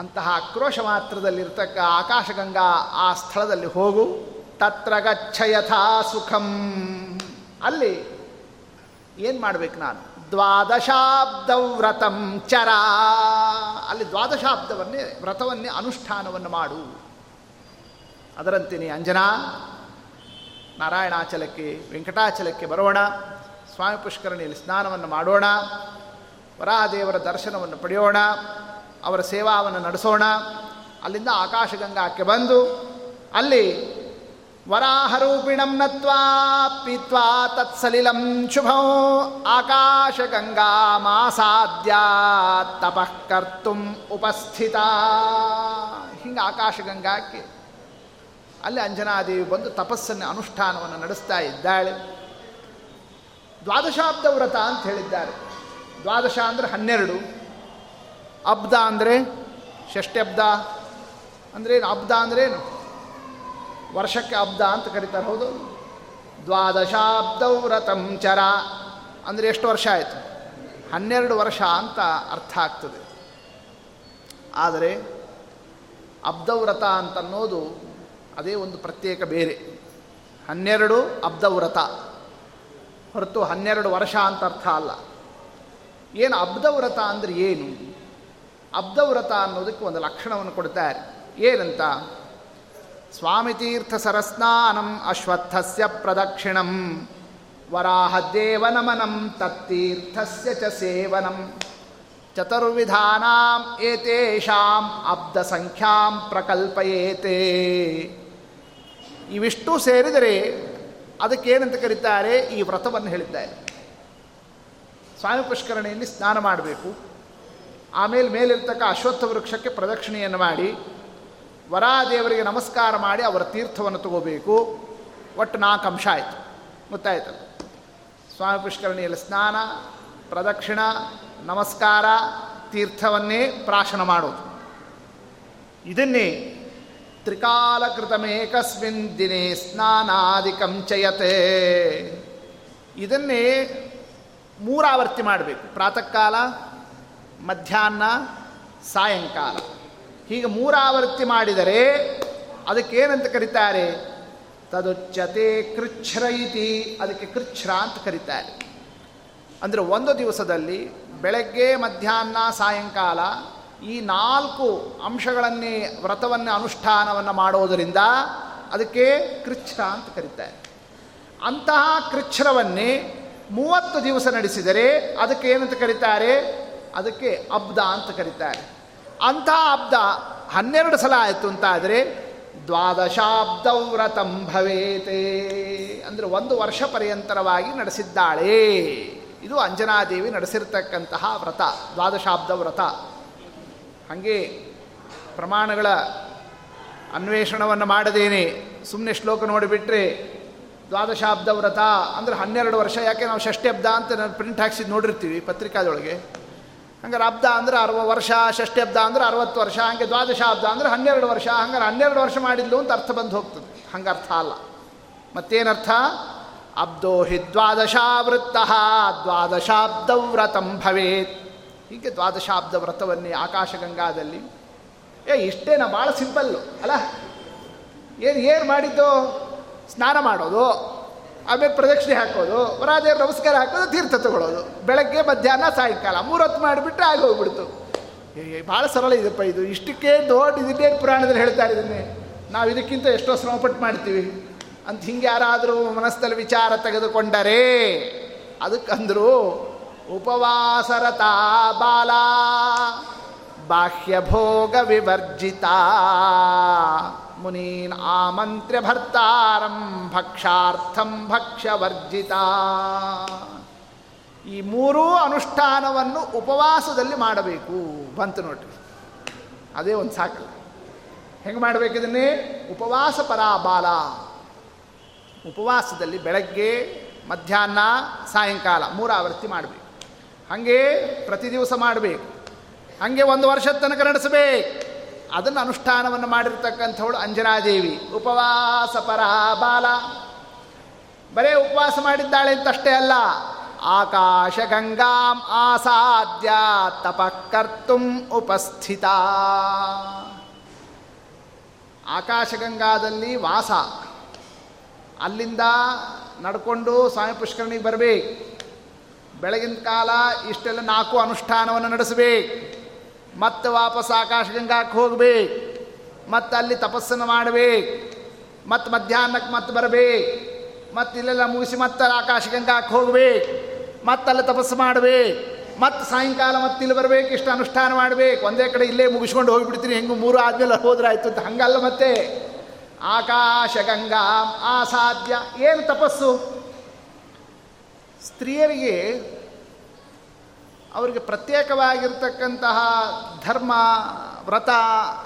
ಅಂತಹ ಆಕ್ರೋಶ ಮಾತ್ರದಲ್ಲಿರ್ತಕ್ಕ ಆಕಾಶಗಂಗಾ ಆ ಸ್ಥಳದಲ್ಲಿ ಹೋಗು. ತತ್ರ ಗಚ್ಚ ಯಥಾ ಸುಖಂ. ಅಲ್ಲಿ ಏನು ಮಾಡಬೇಕು ನಾನು? ದ್ವಾದಶಾಬ್ದ ವ್ರತಂ ಚರ. ಅಲ್ಲಿ ದ್ವಾದಶಾಬ್ದವನ್ನೇ ವ್ರತವನ್ನೇ ಅನುಷ್ಠಾನವನ್ನು ಮಾಡು. ಅದರಂತೀನಿ ಅಂಜನಾ. ನಾರಾಯಣಾಚಲಕ್ಕೆ ವೆಂಕಟಾಚಲಕ್ಕೆ ಬರೋಣ. ಸ್ವಾಮಿ ಪುಷ್ಕರಣಿಯಲ್ಲಿ ಸ್ನಾನವನ್ನು ಮಾಡೋಣ. ವರಾಹದೇವರ ದರ್ಶನವನ್ನು ಪಡೆಯೋಣ. ಅವರ ಸೇವಾವನ್ನು ನಡೆಸೋಣ. ಅಲ್ಲಿಂದ ಆಕಾಶಗಂಗಾಕ್ಕೆ ಬಂದು ಅಲ್ಲಿ ವರಾಹರೂಪಿಣಂ ನತ್ವಾ ಪೀತ್ವಾ ತತ್ಸಲಿಲಂ ಶುಭಂ ಆಕಾಶಗಂಗಾಮಾಸಾದ್ಯ ತಪಃ ಕರ್ತುಂ ಉಪಸ್ಥಿತ. ಹಿಂಗೆ ಆಕಾಶಗಂಗಾಕ್ಕೆ ಅಲ್ಲಿ ಅಂಜನಾದೇವಿ ಬಂದು ತಪಸ್ಸನ್ನು ಅನುಷ್ಠಾನವನ್ನು ನಡೆಸ್ತಾ ಇದ್ದಾಳೆ. ದ್ವಾದಶಾಬ್ದ ವ್ರತ ಅಂತ ಹೇಳಿದ್ದಾರೆ. ದ್ವಾದಶ ಅಂದರೆ ಹನ್ನೆರಡು, ಅಬ್ದ ಅಂದರೆ ಷಷ್ಟ್ಯಬ್ದ. ಅಂದ್ರೇನು ಅಬ್ದ ಅಂದ್ರೇನು? ವರ್ಷಕ್ಕೆ ಅಬ್ದ ಅಂತ ಕರೀತಾರೆ. ಹೌದು. ದ್ವಾದಶಾಬ್ದ ವ್ರತಂ ಚರ ಅಂದರೆ ಎಷ್ಟು ವರ್ಷ ಆಯಿತು? ಹನ್ನೆರಡು ವರ್ಷ ಅಂತ ಅರ್ಥ ಆಗ್ತದೆ. ಆದರೆ ಅಬ್ದವ್ರತ ಅಂತನ್ನೋದು ಅದೇ ಒಂದು ಪ್ರತ್ಯೇಕ ಬೇರೆ. ಹನ್ನೆರಡು ಅಬ್ದವ್ರತ ಹೊರತು ಹನ್ನೆರಡು ವರ್ಷ ಅಂತ ಅರ್ಥ ಅಲ್ಲ. ಏನು ಅಬ್ದವ್ರತ ಅಂದರೆ ಏನು? ಅಬ್ದವ್ರತ ಅನ್ನೋದಕ್ಕೆ ಒಂದು ಲಕ್ಷಣವನ್ನು ಕೊಡ್ತಾರೆ. ಏನಂತ? ಸ್ವಾಮಿತೀರ್ಥ ಸರಸ್ನಾನಂ ಅಶ್ವತ್ಥಸ್ಯ ಪ್ರದಕ್ಷಿಣಂ ವರಾಹದೇವನಮನಂ ತತ್ತೀರ್ಥಸ್ಯ ಚ ಸೇವನಂ ಚತುರ್ವಿಧಾನಾಂ ಏತೇಷಾಂ ಅಬ್ದ ಸಂಖ್ಯಾಂ ಪ್ರಕಲ್ಪಯೇತೇ. ಇವಿಷ್ಟು ಸೇರಿದರೆ ಅದಕ್ಕೇನಂತ ಕರೀತಾರೆ ಈ ವ್ರತವನ್ನು ಹೇಳಿದ್ದಾರೆ. ಸ್ವಾಮಿ ಪುಷ್ಕರಣಿಯಲ್ಲಿ ಸ್ನಾನ ಮಾಡಬೇಕು. ಆಮೇಲೆ ಮೇಲಿರ್ತಕ್ಕ ಅಶ್ವತ್ಥ ವೃಕ್ಷಕ್ಕೆ ಪ್ರದಕ್ಷಿಣೆಯನ್ನು ಮಾಡಿ ವರಾದೇವರಿಗೆ ನಮಸ್ಕಾರ ಮಾಡಿ ಅವರ ತೀರ್ಥವನ್ನು ತಗೋಬೇಕು. ಒಟ್ಟು ನಾಲ್ಕು ಅಂಶ ಆಯಿತು. ಗೊತ್ತಾಯ್ತಲ್ಲ? ಸ್ವಾಮಿ ಪುಷ್ಕರಣಿಯಲ್ಲಿ ಸ್ನಾನ, ಪ್ರದಕ್ಷಿಣ, ನಮಸ್ಕಾರ, ತೀರ್ಥವನ್ನೇ ಪ್ರಾಶನ ಮಾಡೋದು. ಇದನ್ನೇ ತ್ರಿಕಾಲಕೃತಮೇಕಸ್ಮಿನ್ ದಿನೇ ಸ್ನಾನಾದಿಕಂ ಚಯತೆ. ಇದನ್ನೇ ಮೂರಾವರ್ತಿ ಮಾಡಬೇಕು. ಪ್ರಾತಃ ಕಾಲ, ಮಧ್ಯಾಹ್ನ, ಸಾಯಂಕಾಲ. ಹೀಗೆ ಮೂರಾವರ್ತಿ ಮಾಡಿದರೆ ಅದಕ್ಕೇನಂತ ಕರೀತಾರೆ? ತದುಚ್ಯತೆ ಕೃಚ್ಛ್ರ ಇತಿ. ಅದಕ್ಕೆ ಕೃಚ್ಛ್ರ ಅಂತ ಕರೀತಾರೆ. ಅಂದರೆ ಒಂದು ದಿವಸದಲ್ಲಿ ಬೆಳಗ್ಗೆ, ಮಧ್ಯಾಹ್ನ, ಸಾಯಂಕಾಲ ಈ ನಾಲ್ಕು ಅಂಶಗಳನ್ನೇ ವ್ರತವನ್ನೇ ಅನುಷ್ಠಾನವನ್ನು ಮಾಡೋದರಿಂದ ಅದಕ್ಕೆ ಕೃಚ್ಛ್ರ ಅಂತ ಕರೀತಾರೆ. ಅಂತಹ ಕೃಚ್ಛ್ರವನ್ನೇ ಮೂವತ್ತು ದಿವಸ ನಡೆಸಿದರೆ ಅದಕ್ಕೆ ಏನಂತ ಕರೀತಾರೆ? ಅದಕ್ಕೆ ಅಬ್ದ ಅಂತ ಕರೀತಾರೆ. ಅಂತಹ ಅಬ್ದ ಹನ್ನೆರಡು ಸಲ ಆಯಿತು ಅಂತಾದರೆ ದ್ವಾದಶಾಬ್ದ ವ್ರತಂ ಭವೇತೇ. ಅಂದರೆ ಒಂದು ವರ್ಷ ಪರ್ಯಂತರವಾಗಿ ನಡೆಸಿದ್ದಾಳೆ. ಇದು ಅಂಜನಾದೇವಿ ನಡೆಸಿರ್ತಕ್ಕಂತಹ ವ್ರತ, ದ್ವಾದಶಾಬ್ದ ವ್ರತ. ಹಾಗೆ ಪ್ರಮಾಣಗಳ ಅನ್ವೇಷಣವನ್ನು ಮಾಡದೇನೆ ಸುಮ್ಮನೆ ಶ್ಲೋಕ ನೋಡಿಬಿಟ್ರೆ ದ್ವಾದಶಾಬ್ದ ವ್ರತ ಅಂದರೆ ಹನ್ನೆರಡು ವರ್ಷ. ಯಾಕೆ ನಾವು ಷಷ್ಟ್ಯಬ್ದ ಅಂತ ನಾನು ಪ್ರಿಂಟ್ ಹಾಕ್ಸಿದ್ದು ನೋಡಿರ್ತೀವಿ ಪತ್ರಿಕಾದೊಳಗೆ. ಹಂಗಾರೆ ಅಬ್ದ ಅಂದರೆ ಅರವತ್ತು ವರ್ಷ, ಷಷ್ಟ್ಯಬ್ದ ಅಂದರೆ ಅರವತ್ತು ವರ್ಷ, ಹಾಗೆ ದ್ವಾದಶಾಬ್ದ ಅಂದರೆ ಹನ್ನೆರಡು ವರ್ಷ. ಹಂಗಾರೆ ಹನ್ನೆರಡು ವರ್ಷ ಮಾಡಿದ್ಲು ಅಂತ ಅರ್ಥ ಬಂದು ಹೋಗ್ತದೆ. ಹಂಗೆ ಅರ್ಥ ಅಲ್ಲ. ಮತ್ತೇನರ್ಥ? ಅಬ್ದೋ ಹಿ ದ್ವಾದಶಾವೃತ್ತ ದ್ವಾದಶಾಬ್ದ ವ್ರತಂ ಭವೇತ್. ಹೀಗೆ ದ್ವಾದಶಾಬ್ದ ವ್ರತವನ್ನೇ ಆಕಾಶಗಂಗಾದಲ್ಲಿ. ಏ ಇಷ್ಟೇನ? ಭಾಳ ಸಿಂಪಲ್ಲು ಅಲ್ಲ? ಏನು ಏನು ಮಾಡಿದ್ದು? ಸ್ನಾನ ಮಾಡೋದು, ಆಮೇಲೆ ಪ್ರದಕ್ಷಿಣೆ ಹಾಕೋದು, ವರಾದೇವ್ರ ನಮಸ್ಕಾರ ಹಾಕೋದು, ತೀರ್ಥ ತಗೊಳ್ಳೋದು, ಬೆಳಗ್ಗೆ, ಮಧ್ಯಾಹ್ನ, ಸಾಯಂಕಾಲ ಮೂರೊತ್ತು ಮಾಡಿಬಿಟ್ರೆ ಆಗಿ ಹೋಗ್ಬಿಡ್ತು. ಏ ಭಾಳ ಸರಳ ಇದಪ್ಪ ಇದು. ಇಷ್ಟಕ್ಕೆ ದೊಡ್ಡ ಇದನ್ನೇ ಪುರಾಣದಲ್ಲಿ ಹೇಳ್ತಾರೆ. ಇದನ್ನೇ ನಾವು ಇದಕ್ಕಿಂತ ಎಷ್ಟೋ ಶ್ರಮಪಟ್ಟು ಮಾಡ್ತೀವಿ ಅಂತ ಹಿಂಗೆ ಯಾರಾದರೂ ಮನಸ್ಸಲ್ಲಿ ವಿಚಾರ ತೆಗೆದುಕೊಂಡರೆ ಅದಕ್ಕಂದ್ರು ಉಪವಾಸರತ ಬಾಲ ಬಾಹ್ಯ ಭೋಗ ವಿವರ್ಜಿತ ಮುನೀನ್ ಆಮಂತ್ರ್ಯ ಭರ್ತಾರಂ ಭಕ್ಷಾರ್ಥಂ ಭಕ್ಷ್ಯವರ್ಜಿತ. ಈ ಮೂರೂ ಅನುಷ್ಠಾನವನ್ನು ಉಪವಾಸದಲ್ಲಿ ಮಾಡಬೇಕು ಬಂತು ನೋಡ್ರಿ, ಅದೇ ಒಂದು ಸಾಕು. ಹೆಂಗೆ ಮಾಡಬೇಕಿದನ್ನೇ ಉಪವಾಸ ಪರ ಬಾಲ, ಉಪವಾಸದಲ್ಲಿ ಬೆಳಗ್ಗೆ ಮಧ್ಯಾಹ್ನ ಸಾಯಂಕಾಲ ಮೂರ ಆವೃತ್ತಿ ಮಾಡಬೇಕು, ಹಾಗೆ ಪ್ರತಿ ದಿವಸ ಮಾಡಬೇಕು, ಹಾಗೆ ಒಂದು ವರ್ಷದ ತನಕ ನಡೆಸಬೇಕು. ಅದನ್ನು ಅನುಷ್ಠಾನವನ್ನು ಮಾಡಿರ್ತಕ್ಕಂಥವಳು ಅಂಜನಾದೇವಿ ಉಪವಾಸ ಪರ ಬಾಲ. ಬರೇ ಉಪವಾಸ ಮಾಡಿದ್ದಾಳೆ ಅಂತಷ್ಟೇ ಅಲ್ಲ, ಆಕಾಶಗಂಗಾಂ ಆಸಾದ್ಯ ತಪಕರ್ತುಂ ಉಪಸ್ಥಿತ. ಆಕಾಶಗಂಗಾದಲ್ಲಿ ವಾಸ, ಅಲ್ಲಿಂದ ನಡ್ಕೊಂಡು ಸ್ವಾಮಿ ಪುಷ್ಕರಣಿಗೆ ಬರಬೇಕು. ಬೆಳಗಿನ ಕಾಲ ಇಷ್ಟೆಲ್ಲ ನಾಲ್ಕು ಅನುಷ್ಠಾನವನ್ನು ನಡೆಸಬೇಕು, ಮತ್ತೆ ವಾಪಸ್ ಆಕಾಶಗಂಗಾಕ್ಕೆ ಹೋಗ್ಬೇಕು, ಮತ್ತು ಅಲ್ಲಿ ತಪಸ್ಸನ್ನು ಮಾಡಬೇಕು, ಮತ್ತು ಮಧ್ಯಾಹ್ನಕ್ಕೆ ಮತ್ತೆ ಬರಬೇಕು, ಮತ್ತು ಇಲ್ಲೆಲ್ಲ ಮುಗಿಸಿ ಮತ್ತೆ ಆಕಾಶಗಂಗಾಕ್ಕೆ ಹೋಗ್ಬೇಕು, ಮತ್ತಲ್ಲಿ ತಪಸ್ಸು ಮಾಡಬೇಕು, ಮತ್ತು ಸಾಯಂಕಾಲ ಮತ್ತೆ ಇಲ್ಲಿ ಬರಬೇಕು, ಇಷ್ಟು ಅನುಷ್ಠಾನ ಮಾಡಬೇಕು. ಒಂದೇ ಕಡೆ ಇಲ್ಲೇ ಮುಗಿಸ್ಕೊಂಡು ಹೋಗಿಬಿಡ್ತೀನಿ, ಹೆಂಗೂ ಮೂರು ಆದಮೇಲೆ ಹೋದ್ರಾಯ್ತು ಅಂತ ಹಂಗಲ್ಲ. ಮತ್ತೆ ಆಕಾಶಗಂಗಾ ಆಸಾಧ್ಯ. ಏನು ತಪಸ್ಸು? ಸ್ತ್ರೀಯರಿಗೆ ಅವರಿಗೆ ಪ್ರತ್ಯೇಕವಾಗಿರ್ತಕ್ಕಂತಹ ಧರ್ಮ ವ್ರತ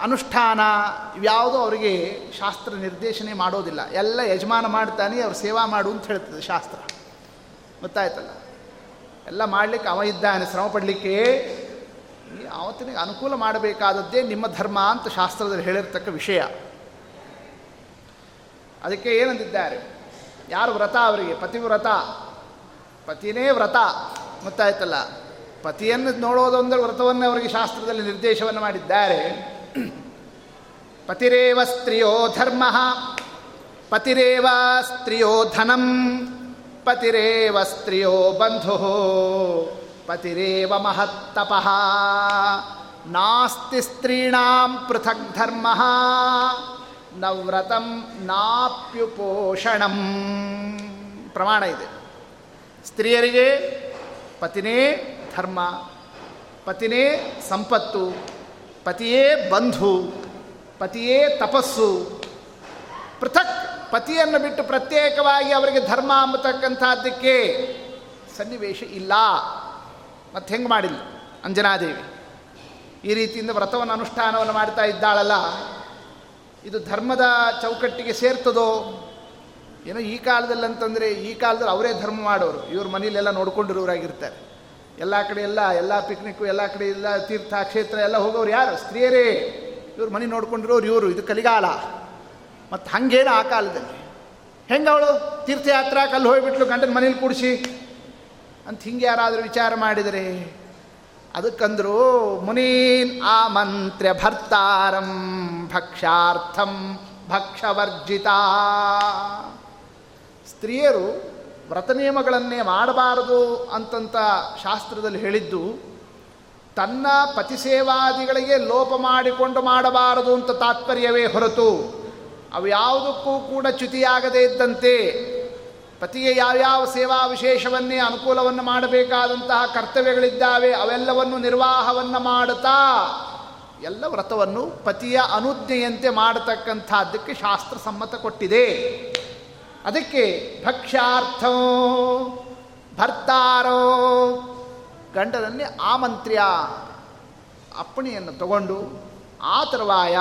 ಅನುಷ್ಠಾನ ಇವ್ಯಾವುದೋ ಅವರಿಗೆ ಶಾಸ್ತ್ರ ನಿರ್ದೇಶನೆ ಮಾಡೋದಿಲ್ಲ, ಎಲ್ಲ ಯಜಮಾನ ಮಾಡ್ತಾನೆ, ಅವ್ರು ಸೇವಾ ಮಾಡು ಅಂತ ಹೇಳ್ತದೆ ಶಾಸ್ತ್ರ. ಗೊತ್ತಾಯ್ತಲ್ಲ, ಎಲ್ಲ ಮಾಡಲಿಕ್ಕೆ ಅವ ಇದ್ದಾನೆ, ಶ್ರಮ ಪಡಲಿಕ್ಕೆ ಅವತ್ತಿನಿಗೆ ಅನುಕೂಲ ಮಾಡಬೇಕಾದದ್ದೇ ನಿಮ್ಮ ಧರ್ಮ ಅಂತ ಶಾಸ್ತ್ರದಲ್ಲಿ ಹೇಳಿರ್ತಕ್ಕ ವಿಷಯ. ಅದಕ್ಕೆ ಏನಂದಿದ್ದಾರೆ, ಯಾರು ವ್ರತ ಅವರಿಗೆ ಪತಿವ್ರತ, ಪತಿನೇ ವ್ರತ. ಗೊತ್ತಾಯ್ತಲ್ಲ, ಪತಿಯನ್ನು ನೋಡೋದೊಂದು ವ್ರತವನ್ನು ಅವರಿಗೆ ಶಾಸ್ತ್ರದಲ್ಲಿ ನಿರ್ದೇಶವನ್ನು ಮಾಡಿದ್ದಾರೆ. ಪತಿರೇವ ಸ್ತ್ರೀಯೋ ಧರ್ಮ, ಪತಿರೇವ ಸ್ತ್ರೀಯೋ ಧನಂ, ಪತಿರೇವ ಸ್ತ್ರೀಯೋ ಬಂಧು, ಪತಿರೇವ ಮಹತ್ತಪಃ, ನಾಸ್ತಿ ಸ್ತ್ರೀಣಾಂ ಪೃಥಕ್ ಧರ್ಮ, ನವ್ರತಂ ನಾಪ್ಯುಪೋಷಣಂ. ಪ್ರಮಾಣ ಇದೆ, ಸ್ತ್ರೀಯರಿಗೆ ಪತಿನೇ ಧರ್ಮ, ಪತಿನೇ ಸಂಪತ್ತು, ಪತಿಯೇ ಬಂಧು, ಪತಿಯೇ ತಪಸ್ಸು. ಪೃಥಕ್ ಪತಿಯನ್ನು ಬಿಟ್ಟು ಪ್ರತ್ಯೇಕವಾಗಿ ಅವರಿಗೆ ಧರ್ಮ ಅಂಬತಕ್ಕಂಥದ್ದಕ್ಕೆ ಸನ್ನಿವೇಶ ಇಲ್ಲ. ಮತ್ತೆ ಹೆಂಗೆ ಮಾಡಿಲ್ಲ ಅಂಜನಾದೇವಿ? ಈ ರೀತಿಯಿಂದ ವ್ರತವನ್ನು ಅನುಷ್ಠಾನವನ್ನು ಮಾಡ್ತಾ ಇದ್ದಾಳಲ್ಲ, ಇದು ಧರ್ಮದ ಚೌಕಟ್ಟಿಗೆ ಸೇರ್ತದೋ ಏನೋ. ಈ ಕಾಲದಲ್ಲಿ ಅಂತಂದರೆ ಈ ಕಾಲದಲ್ಲಿ ಅವರೇ ಧರ್ಮ ಮಾಡೋರು, ಇವ್ರ ಮನೇಲೆಲ್ಲ ನೋಡ್ಕೊಂಡಿರೋರಾಗಿರ್ತಾರೆ. ಎಲ್ಲ ಕಡೆ ಎಲ್ಲ ಎಲ್ಲ ಪಿಕ್ನಿಕ್ಕು, ಎಲ್ಲ ಕಡೆ ಎಲ್ಲ ತೀರ್ಥ ಕ್ಷೇತ್ರ ಎಲ್ಲ ಹೋಗೋರು ಯಾರು? ಸ್ತ್ರೀಯರೇ. ಇವ್ರ ಮನೆ ನೋಡ್ಕೊಂಡಿರೋರು ಇವರು. ಇದು ಕಲಿಗಾಲ. ಮತ್ತು ಹಂಗೇನು ಆ ಕಾಲದಲ್ಲಿ? ಹೆಂಗೆ ಅವಳು ತೀರ್ಥಯಾತ್ರಾ ಕಲ್ಲು ಹೋಗಿಬಿಟ್ಲು ಗಂಡನ ಮನೇಲಿ ಕೂಡಿಸಿ ಅಂತ ಹಿಂಗೆ ಯಾರಾದರೂ ವಿಚಾರ ಮಾಡಿದರೆ? ಅದಕ್ಕಂದ್ರು ಮುನೀನ್ ಆಮಂತ್ರ್ಯ ಭರ್ತಾರಂ ಭಕ್ಷಾರ್ಥಂ ಭಕ್ಷವರ್ಜಿತ. ಸ್ತ್ರೀಯರು ವ್ರತ ನಿಯಮಗಳನ್ನೇ ಮಾಡಬಾರದು ಅಂತಂತ ಶಾಸ್ತ್ರದಲ್ಲಿ ಹೇಳಿದ್ದು ತನ್ನ ಪತಿಸೇವಾದಿಗಳಿಗೆ ಲೋಪ ಮಾಡಿಕೊಂಡು ಮಾಡಬಾರದು ಅಂತ ತಾತ್ಪರ್ಯವೇ ಹೊರತು ಅವು ಯಾವುದಕ್ಕೂ ಕೂಡ ಚ್ಯುತಿಯಾಗದೇ ಇದ್ದಂತೆ ಪತಿಗೆ ಯಾವ್ಯಾವ ಸೇವಾ ವಿಶೇಷವನ್ನೇ ಅನುಕೂಲವನ್ನು ಮಾಡಬೇಕಾದಂತಹ ಕರ್ತವ್ಯಗಳಿದ್ದಾವೆ ಅವೆಲ್ಲವನ್ನು ನಿರ್ವಾಹವನ್ನು ಮಾಡುತ್ತಾ ಎಲ್ಲ ವ್ರತವನ್ನು ಪತಿಯ ಅನುಜ್ಞೆಯಂತೆ ಮಾಡತಕ್ಕಂಥದ್ದಕ್ಕೆ ಶಾಸ್ತ್ರ ಸಮ್ಮತ ಕೊಟ್ಟಿದೆ. ಅದಕ್ಕೆ ಭಕ್ಷ್ಯಾರ್ಥೋ ಭರ್ತಾರೋ, ಗಂಡನನ್ನೇ ಆಮಂತ್ರ್ಯ ಅಪ್ಪಣೆಯನ್ನು ತಗೊಂಡು ಆ ತರುವಾಯ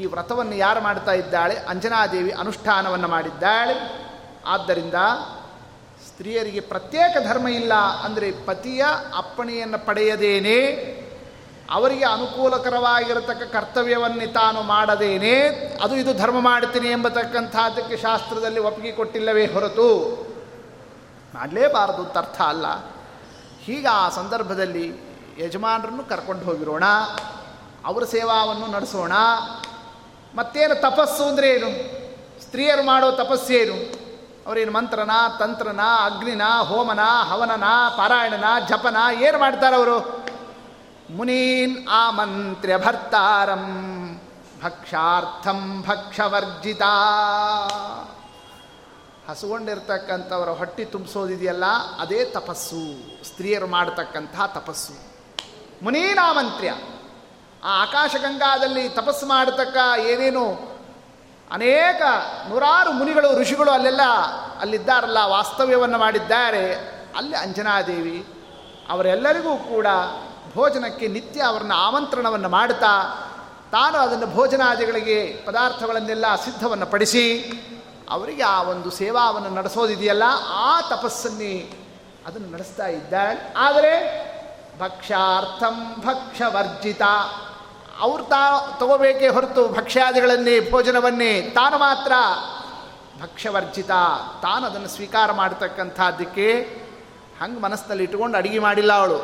ಈ ವ್ರತವನ್ನು ಯಾರು ಮಾಡ್ತಾ ಇದ್ದಾಳೆ? ಅಂಜನಾದೇವಿ ಅನುಷ್ಠಾನವನ್ನು ಮಾಡಿದ್ದಾಳೆ. ಆದ್ದರಿಂದ ಸ್ತ್ರೀಯರಿಗೆ ಪ್ರತ್ಯೇಕ ಧರ್ಮ ಇಲ್ಲ ಅಂದರೆ ಪತಿಯ ಅಪ್ಪಣೆಯನ್ನು ಪಡೆಯದೇನೆ, ಅವರಿಗೆ ಅನುಕೂಲಕರವಾಗಿರತಕ್ಕ ಕರ್ತವ್ಯವನ್ನು ತಾನು ಮಾಡದೇನೆ, ಅದು ಇದು ಧರ್ಮ ಮಾಡ್ತೀನಿ ಎಂಬತಕ್ಕಂಥದ್ದಕ್ಕೆ ಶಾಸ್ತ್ರದಲ್ಲಿ ಒಪ್ಪಿಗೆ ಕೊಟ್ಟಿಲ್ಲವೇ ಹೊರತು ಮಾಡಲೇಬಾರದು ಅಂತ ಅರ್ಥ ಅಲ್ಲ. ಹೀಗ ಆ ಸಂದರ್ಭದಲ್ಲಿ ಯಜಮಾನರನ್ನು ಕರ್ಕೊಂಡು ಹೋಗಿರೋಣ, ಅವರ ಸೇವಾವನ್ನು ನಡೆಸೋಣ. ಮತ್ತೇನು ತಪಸ್ಸು ಅಂದರೆ ಏನು? ಸ್ತ್ರೀಯರು ಮಾಡೋ ತಪಸ್ಸೇನು? ಅವರೇನು ಮಂತ್ರನ, ತಂತ್ರನ, ಅಗ್ನಿನ, ಹೋಮನ, ಹವನನ, ಪಾರಾಯಣನ, ಜಪನ ಏನು ಮಾಡ್ತಾರೆ ಅವರು? ಮುನೀನ್ ಆಮಂತ್ರ್ಯ ಭರ್ತಾರಂ ಭಕ್ಷಾರ್ಥಂ ಭಕ್ಷವರ್ಜಿತ. ಹಸುಗೊಂಡಿರ್ತಕ್ಕಂಥವರ ಹೊಟ್ಟೆ ತುಂಬಿಸೋದಿದೆಯಲ್ಲ ಅದೇ ತಪಸ್ಸು, ಸ್ತ್ರೀಯರು ಮಾಡತಕ್ಕಂತಹ ತಪಸ್ಸು. ಮುನೀನಾಮಂತ್ರ್ಯ, ಆ ಆಕಾಶಗಂಗಾದಲ್ಲಿ ತಪಸ್ಸು ಮಾಡತಕ್ಕ ಏನೇನು ಅನೇಕ ನೂರಾರು ಮುನಿಗಳು ಋಷಿಗಳು ಅಲ್ಲೆಲ್ಲ ಅಲ್ಲಿದ್ದಾರಲ್ಲ, ವಾಸ್ತವ್ಯವನ್ನು ಮಾಡಿದ್ದಾರೆ. ಅಲ್ಲಿ ಅಂಜನಾದೇವಿ ಅವರೆಲ್ಲರಿಗೂ ಕೂಡ ಭೋಜನಕ್ಕೆ ನಿತ್ಯ ಅವರನ್ನು ಆಮಂತ್ರಣವನ್ನು ಮಾಡ್ತಾ ತಾನು ಅದನ್ನು ಭೋಜನಾದಿಗಳಿಗೆ ಪದಾರ್ಥಗಳನ್ನೆಲ್ಲ ಸಿದ್ಧವನ್ನು ಪಡಿಸಿ ಅವರಿಗೆ ಆ ಒಂದು ಸೇವಾವನ್ನು ನಡೆಸೋದಿದೆಯಲ್ಲ ಆ ತಪಸ್ಸನ್ನೇ ಅದನ್ನು ನಡೆಸ್ತಾ ಇದ್ದಾಳೆ. ಆದರೆ ಭಕ್ಷ್ಯಾರ್ಥಂ ಭಕ್ಷ್ಯವರ್ಜಿತ, ಅವ್ರು ತಾ ತಗೋಬೇಕೇ ಹೊರತು ಭಕ್ಷ್ಯಾದಿಗಳನ್ನೇ ಭೋಜನವನ್ನೇ ತಾನು ಮಾತ್ರ ಭಕ್ಷ್ಯವರ್ಜಿತ, ತಾನು ಅದನ್ನು ಸ್ವೀಕಾರ ಮಾಡತಕ್ಕಂಥದ್ದಕ್ಕೆ ಹಂಗೆ ಮನಸ್ಸಿನಲ್ಲಿ ಇಟ್ಟುಕೊಂಡು ಅಡುಗೆ ಮಾಡಿಲ್ಲ ಅವಳು.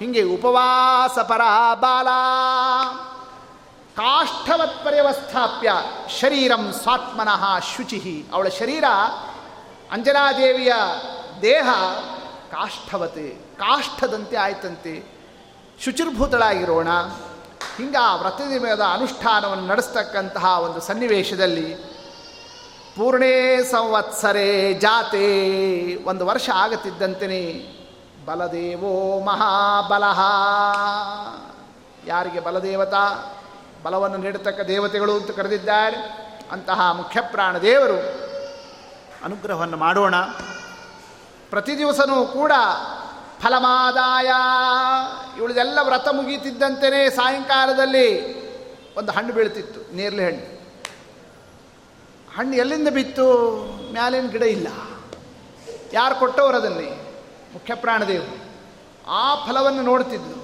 ಹೀಗೆ ಉಪವಾಸ ಪರ ಬಾಲ ಕಾಷ್ಠವತ್ ಪರ್ಯವಸ್ಥಾಪ್ಯ ಶರೀರಂ ಸ್ವಾತ್ಮನಃ ಶುಚಿಹಿ. ಅವಳ ಶರೀರ ಅಂಜನಾದೇವಿಯ ದೇಹ ಕಾಷ್ಠವತೆ, ಕಾಷ್ಠದಂತೆ ಆಯ್ತಂತೆ. ಶುಚಿರ್ಭೂತಳಾಗಿರೋಣ. ಹಿಂಗೆ ಆ ವ್ರತದ ಅನುಷ್ಠಾನವನ್ನು ನಡೆಸ್ತಕ್ಕಂತಹ ಒಂದು ಸನ್ನಿವೇಶದಲ್ಲಿ ಪೂರ್ಣೇ ಸಂವತ್ಸರೇ ಜಾತೆ, ಒಂದು ವರ್ಷ ಆಗುತ್ತಿದ್ದಂತೆಯೇ ಬಲದೇವೋ ಮಹಾಬಲಃ, ಯಾರಿಗೆ ಬಲದೇವತಾ ಬಲವನ್ನು ನೀಡತಕ್ಕ ದೇವತೆಗಳು ಅಂತ ಕರೆದಿದ್ದಾರೆ ಅಂತಹ ಮುಖ್ಯಪ್ರಾಣ ದೇವರು ಅನುಗ್ರಹವನ್ನು ಮಾಡೋಣ. ಪ್ರತಿ ದಿವಸವೂ ಕೂಡ ಫಲಮಾದಾಯ, ಇವಳದೆಲ್ಲ ವ್ರತ ಮುಗೀತಿದ್ದಂತೆಯೇ ಸಾಯಂಕಾಲದಲ್ಲಿ ಒಂದು ಹಣ್ಣು ಬೀಳ್ತಿತ್ತು, ನೇರಳೆ ಹಣ್ಣು. ಹಣ್ಣು ಎಲ್ಲಿಂದ ಬಿತ್ತು? ಮ್ಯಾಲಿನ ಗಿಡ ಇಲ್ಲ, ಯಾರು ಕೊಟ್ಟವರು? ಅದನ್ನೇ ಮುಖ್ಯಪ್ರಾಣದೇವರು. ಆ ಫಲವನ್ನು ನೋಡ್ತಿದ್ದು,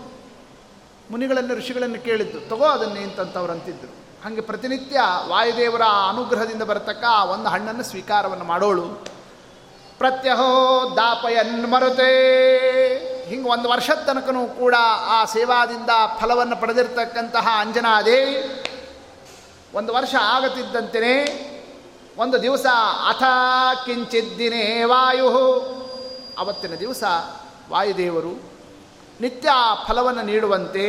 ಮುನಿಗಳನ್ನು ಋಷಿಗಳನ್ನು ಕೇಳಿದ್ದು, ತಗೋ ಅದನ್ನೇ ಅಂತಂತವ್ರು ಅಂತಿದ್ದರು. ಹಾಗೆ ಪ್ರತಿನಿತ್ಯ ವಾಯುದೇವರ ಅನುಗ್ರಹದಿಂದ ಬರತಕ್ಕ ಆ ಒಂದು ಹಣ್ಣನ್ನು ಸ್ವೀಕಾರವನ್ನು ಮಾಡೋಳು. ಪ್ರತ್ಯಹೋ ದಾಪಯನ್ ಮರುತೆ, ಹಿಂಗೆ ಒಂದು ವರ್ಷದ ತನಕನೂ ಕೂಡ ಆ ಸೇವಾದಿಂದ ಫಲವನ್ನು ಪಡೆದಿರ್ತಕ್ಕಂತಹ ಅಂಜನಾದೇವಿ ಒಂದು ವರ್ಷ ಆಗುತ್ತಿದ್ದಂತೆಯೇ ಒಂದು ದಿವಸ ಅಥ ಕಿಂಚಿದ್ದಿನೇ ವಾಯು, ಅವತ್ತಿನ ದಿವಸ ವಾಯುದೇವರು ನಿತ್ಯ ಫಲವನ್ನು ನೀಡುವಂತೆ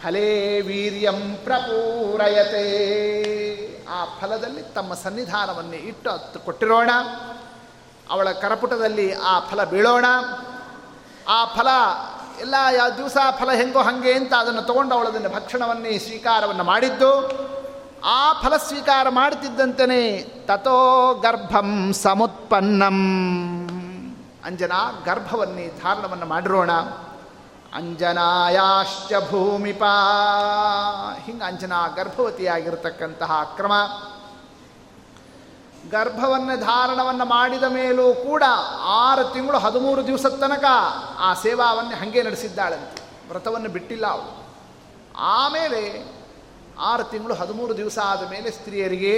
ಫಲೇ ವೀರ್ಯಂ ಪ್ರಪೂರಯತೆ, ಆ ಫಲದಲ್ಲಿ ತಮ್ಮ ಸನ್ನಿಧಾನವನ್ನೇ ಇಟ್ಟು ಹತ್ತು ಕೊಟ್ಟಿರೋಣ, ಅವಳ ಕರಪುಟದಲ್ಲಿ ಆ ಫಲ ಬೀಳೋಣ. ಆ ಫಲ ಎಲ್ಲ ಯಾವ ದಿವಸ ಫಲ ಹೆಂಗೋ ಹಾಗೆ ಅಂತ ಅದನ್ನು ತೊಗೊಂಡು ಅವಳದನ್ನು ಭಕ್ಷಣವನ್ನೇ ಸ್ವೀಕಾರವನ್ನು ಮಾಡಿದ್ದು. ಆ ಫಲ ಸ್ವೀಕಾರ ಮಾಡ್ತಿದ್ದಂತೆಯೇ ತಥೋ ಗರ್ಭಂ ಸಮುತ್ಪನ್ನಂ, ಅಂಜನಾ ಗರ್ಭವನ್ನೇ ಧಾರಣವನ್ನು ಮಾಡಿರೋಣ. ಅಂಜನಾಯಾಶ್ಚ ಭೂಮಿಪ, ಹಿಂಗೆ ಅಂಜನಾ ಗರ್ಭವತಿಯಾಗಿರ್ತಕ್ಕಂತಹ ಕ್ರಮ. ಗರ್ಭವನ್ನು ಧಾರಣವನ್ನು ಮಾಡಿದ ಮೇಲೂ ಕೂಡ ಆರು ತಿಂಗಳು ಹದಿಮೂರು ದಿವಸದ ತನಕ ಆ ಸೇವಾವನ್ನು ಹಾಗೆ ನಡೆಸಿದ್ದಾಳಂತೆ, ವ್ರತವನ್ನು ಬಿಟ್ಟಿಲ್ಲ ಅವಳು. ಆಮೇಲೆ ಆರು ತಿಂಗಳು ಹದಿಮೂರು ದಿವಸ ಆದ ಮೇಲೆ ಸ್ತ್ರೀಯರಿಗೆ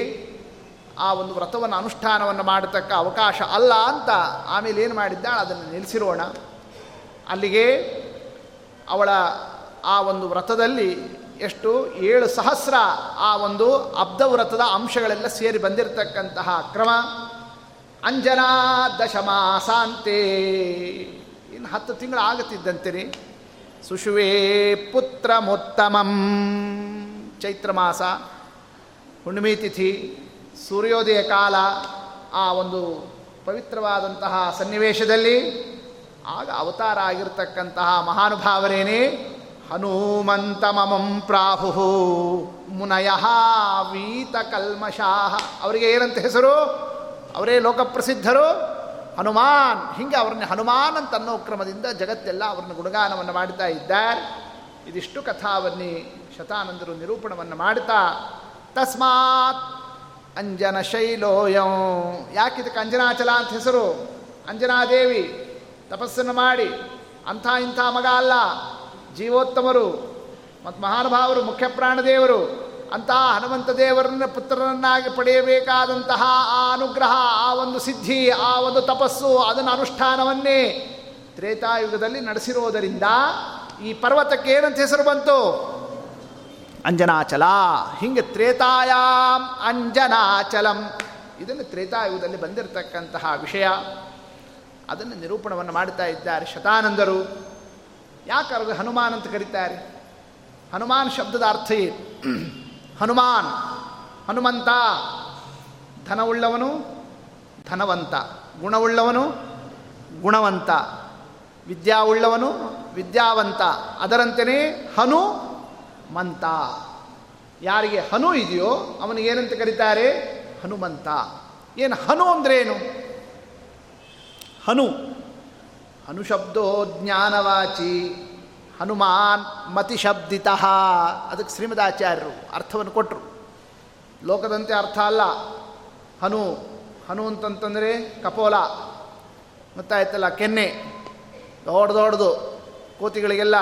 ಆ ಒಂದು ವ್ರತವನ್ನು ಅನುಷ್ಠಾನವನ್ನು ಮಾಡತಕ್ಕ ಅವಕಾಶ ಅಲ್ಲ ಅಂತ ಆಮೇಲೆ ಏನು ಮಾಡಿದ್ದಾಳೆ ಅದನ್ನು ನಿಲ್ಲಿಸಿರೋಣ. ಅಲ್ಲಿಗೆ ಅವಳ ಆ ಒಂದು ವ್ರತದಲ್ಲಿ ಎಷ್ಟು ಏಳು ಸಹಸ್ರ ಆ ಒಂದು ಅಬ್ಧ ವ್ರತದ ಅಂಶಗಳೆಲ್ಲ ಸೇರಿ ಬಂದಿರತಕ್ಕಂತಹ ಕ್ರಮ. ಅಂಜನಾ ದಶಮಾಸಾಂತೆ, ಇನ್ನು ಹತ್ತು ತಿಂಗಳು ಆಗುತ್ತಿದ್ದಂತೆಯೇ ಸುಷುವೇ ಪುತ್ರಮುತ್ತಮಂ, ಚೈತ್ರ ಮಾಸ, ಹುಣ್ಣಿಮೆ ತಿಥಿ, ಸೂರ್ಯೋದಯ ಕಾಲ, ಆ ಒಂದು ಪವಿತ್ರವಾದಂತಹ ಸನ್ನಿವೇಶದಲ್ಲಿ ಆಗ ಅವತಾರ ಆಗಿರ್ತಕ್ಕಂತಹ ಮಹಾನುಭಾವರೇನೇ ಹನುಮಂತ ಮಮಂ ಪ್ರಾಹು ಮುನಯಃ ವೀತಕಲ್ಮಷಾಃ, ಅವರಿಗೆ ಏನಂತ ಹೆಸರು? ಅವರೇ ಲೋಕಪ್ರಸಿದ್ಧರು ಹನುಮಾನ್. ಹೀಗೆ ಅವ್ರನ್ನ ಹನುಮಾನ್ ಅಂತ ಅನ್ನೋ ಕ್ರಮದಿಂದ ಜಗತ್ತೆಲ್ಲ ಅವ್ರನ್ನ ಗುಣಗಾನವನ್ನು ಮಾಡ್ತಾ ಇದ್ದಾರೆ. ಇದಿಷ್ಟು ಕಥಾವನ್ನೇ ಶತಾನಂದರು ನಿರೂಪಣವನ್ನು ಮಾಡ್ತಾ ತಸ್ಮಾತ್ ಅಂಜನ ಶೈಲೋಯಂ, ಯಾಕಿದಕ್ಕೆ ಅಂಜನಾಚಲ ಅಂತ ಹೆಸರು? ಅಂಜನಾದೇವಿ ತಪಸ್ಸನ್ನು ಮಾಡಿ ಅಂಥ ಇಂಥ ಮಗ ಅಲ್ಲ, ಜೀವೋತ್ತಮರು ಮತ್ತು ಮಹಾನುಭಾವರು ಮುಖ್ಯಪ್ರಾಣದೇವರು ಅಂತಹ ಹನುಮಂತ ದೇವರನ್ನ ಪುತ್ರನನ್ನಾಗಿ ಪಡೆಯಬೇಕಾದಂತಹ ಆ ಅನುಗ್ರಹ, ಆ ಒಂದು ಸಿದ್ಧಿ, ಆ ಒಂದು ತಪಸ್ಸು, ಅದನ್ನು ಅನುಷ್ಠಾನವನ್ನೇ ತ್ರೇತಾಯುಗದಲ್ಲಿ ನಡೆಸಿರೋದರಿಂದ ಈ ಪರ್ವತಕ್ಕೆ ಏನಂತ ಹೆಸರು ಬಂತು? ಅಂಜನಾಚಲ. ಹಿಂಗೆ ತ್ರೇತಾಯಾಂ ಅಂಜನಾಚಲಂ, ಇದನ್ನು ತ್ರೇತಾಯುಗದಲ್ಲಿ ಬಂದಿರತಕ್ಕಂತಹ ವಿಷಯ. ಅದನ್ನು ನಿರೂಪಣವನ್ನು ಮಾಡ್ತಾ ಇದ್ದಾರೆ ಶತಾನಂದರು. ಯಾಕೆ ಅವ್ರಿಗೆ ಹನುಮಾನ್ ಅಂತ ಕರೀತಾರೆ? ಹನುಮಾನ್ ಶಬ್ದದ ಅರ್ಥ ಏನು? ಹನುಮಾನ್, ಹನುಮಂತ, ಧನವುಳ್ಳವನು, ಧನವಂತ, ಗುಣವುಳ್ಳವನು ಗುಣವಂತ, ವಿದ್ಯಾವುಳ್ಳವನು ವಿದ್ಯಾವಂತ. ಅದರಂತೆಯೇ ಹನು ಮಂತ, ಯಾರಿಗೆ ಹನು ಇದೆಯೋ ಅವನಿಗೇನಂತ ಕರೀತಾರೆ? ಹನುಮಂತ. ಏನು ಹನು ಅಂದರೆ ಏನು? ಹನು ಹನು ಶಬ್ದೋ ಜ್ಞಾನವಾಚಿ ಹನುಮಾನ್ ಮತಿಶಬ್ದಿತಃ. ಅದಕ್ಕೆ ಶ್ರೀಮದಾಚಾರ್ಯರು ಅರ್ಥವನ್ನು ಕೊಟ್ಟರು. ಲೋಕದಂತೆ ಅರ್ಥ ಅಲ್ಲ ಹನು. ಹನು ಅಂತಂತಂದರೆ ಕಪೋಲ, ಗೊತ್ತಾಯ್ತಲ್ಲ, ಕೆನ್ನೆ ದೊಡ್ಡ ದೊಡ್ಡದು, ಕೋತಿಗಳಿಗೆಲ್ಲ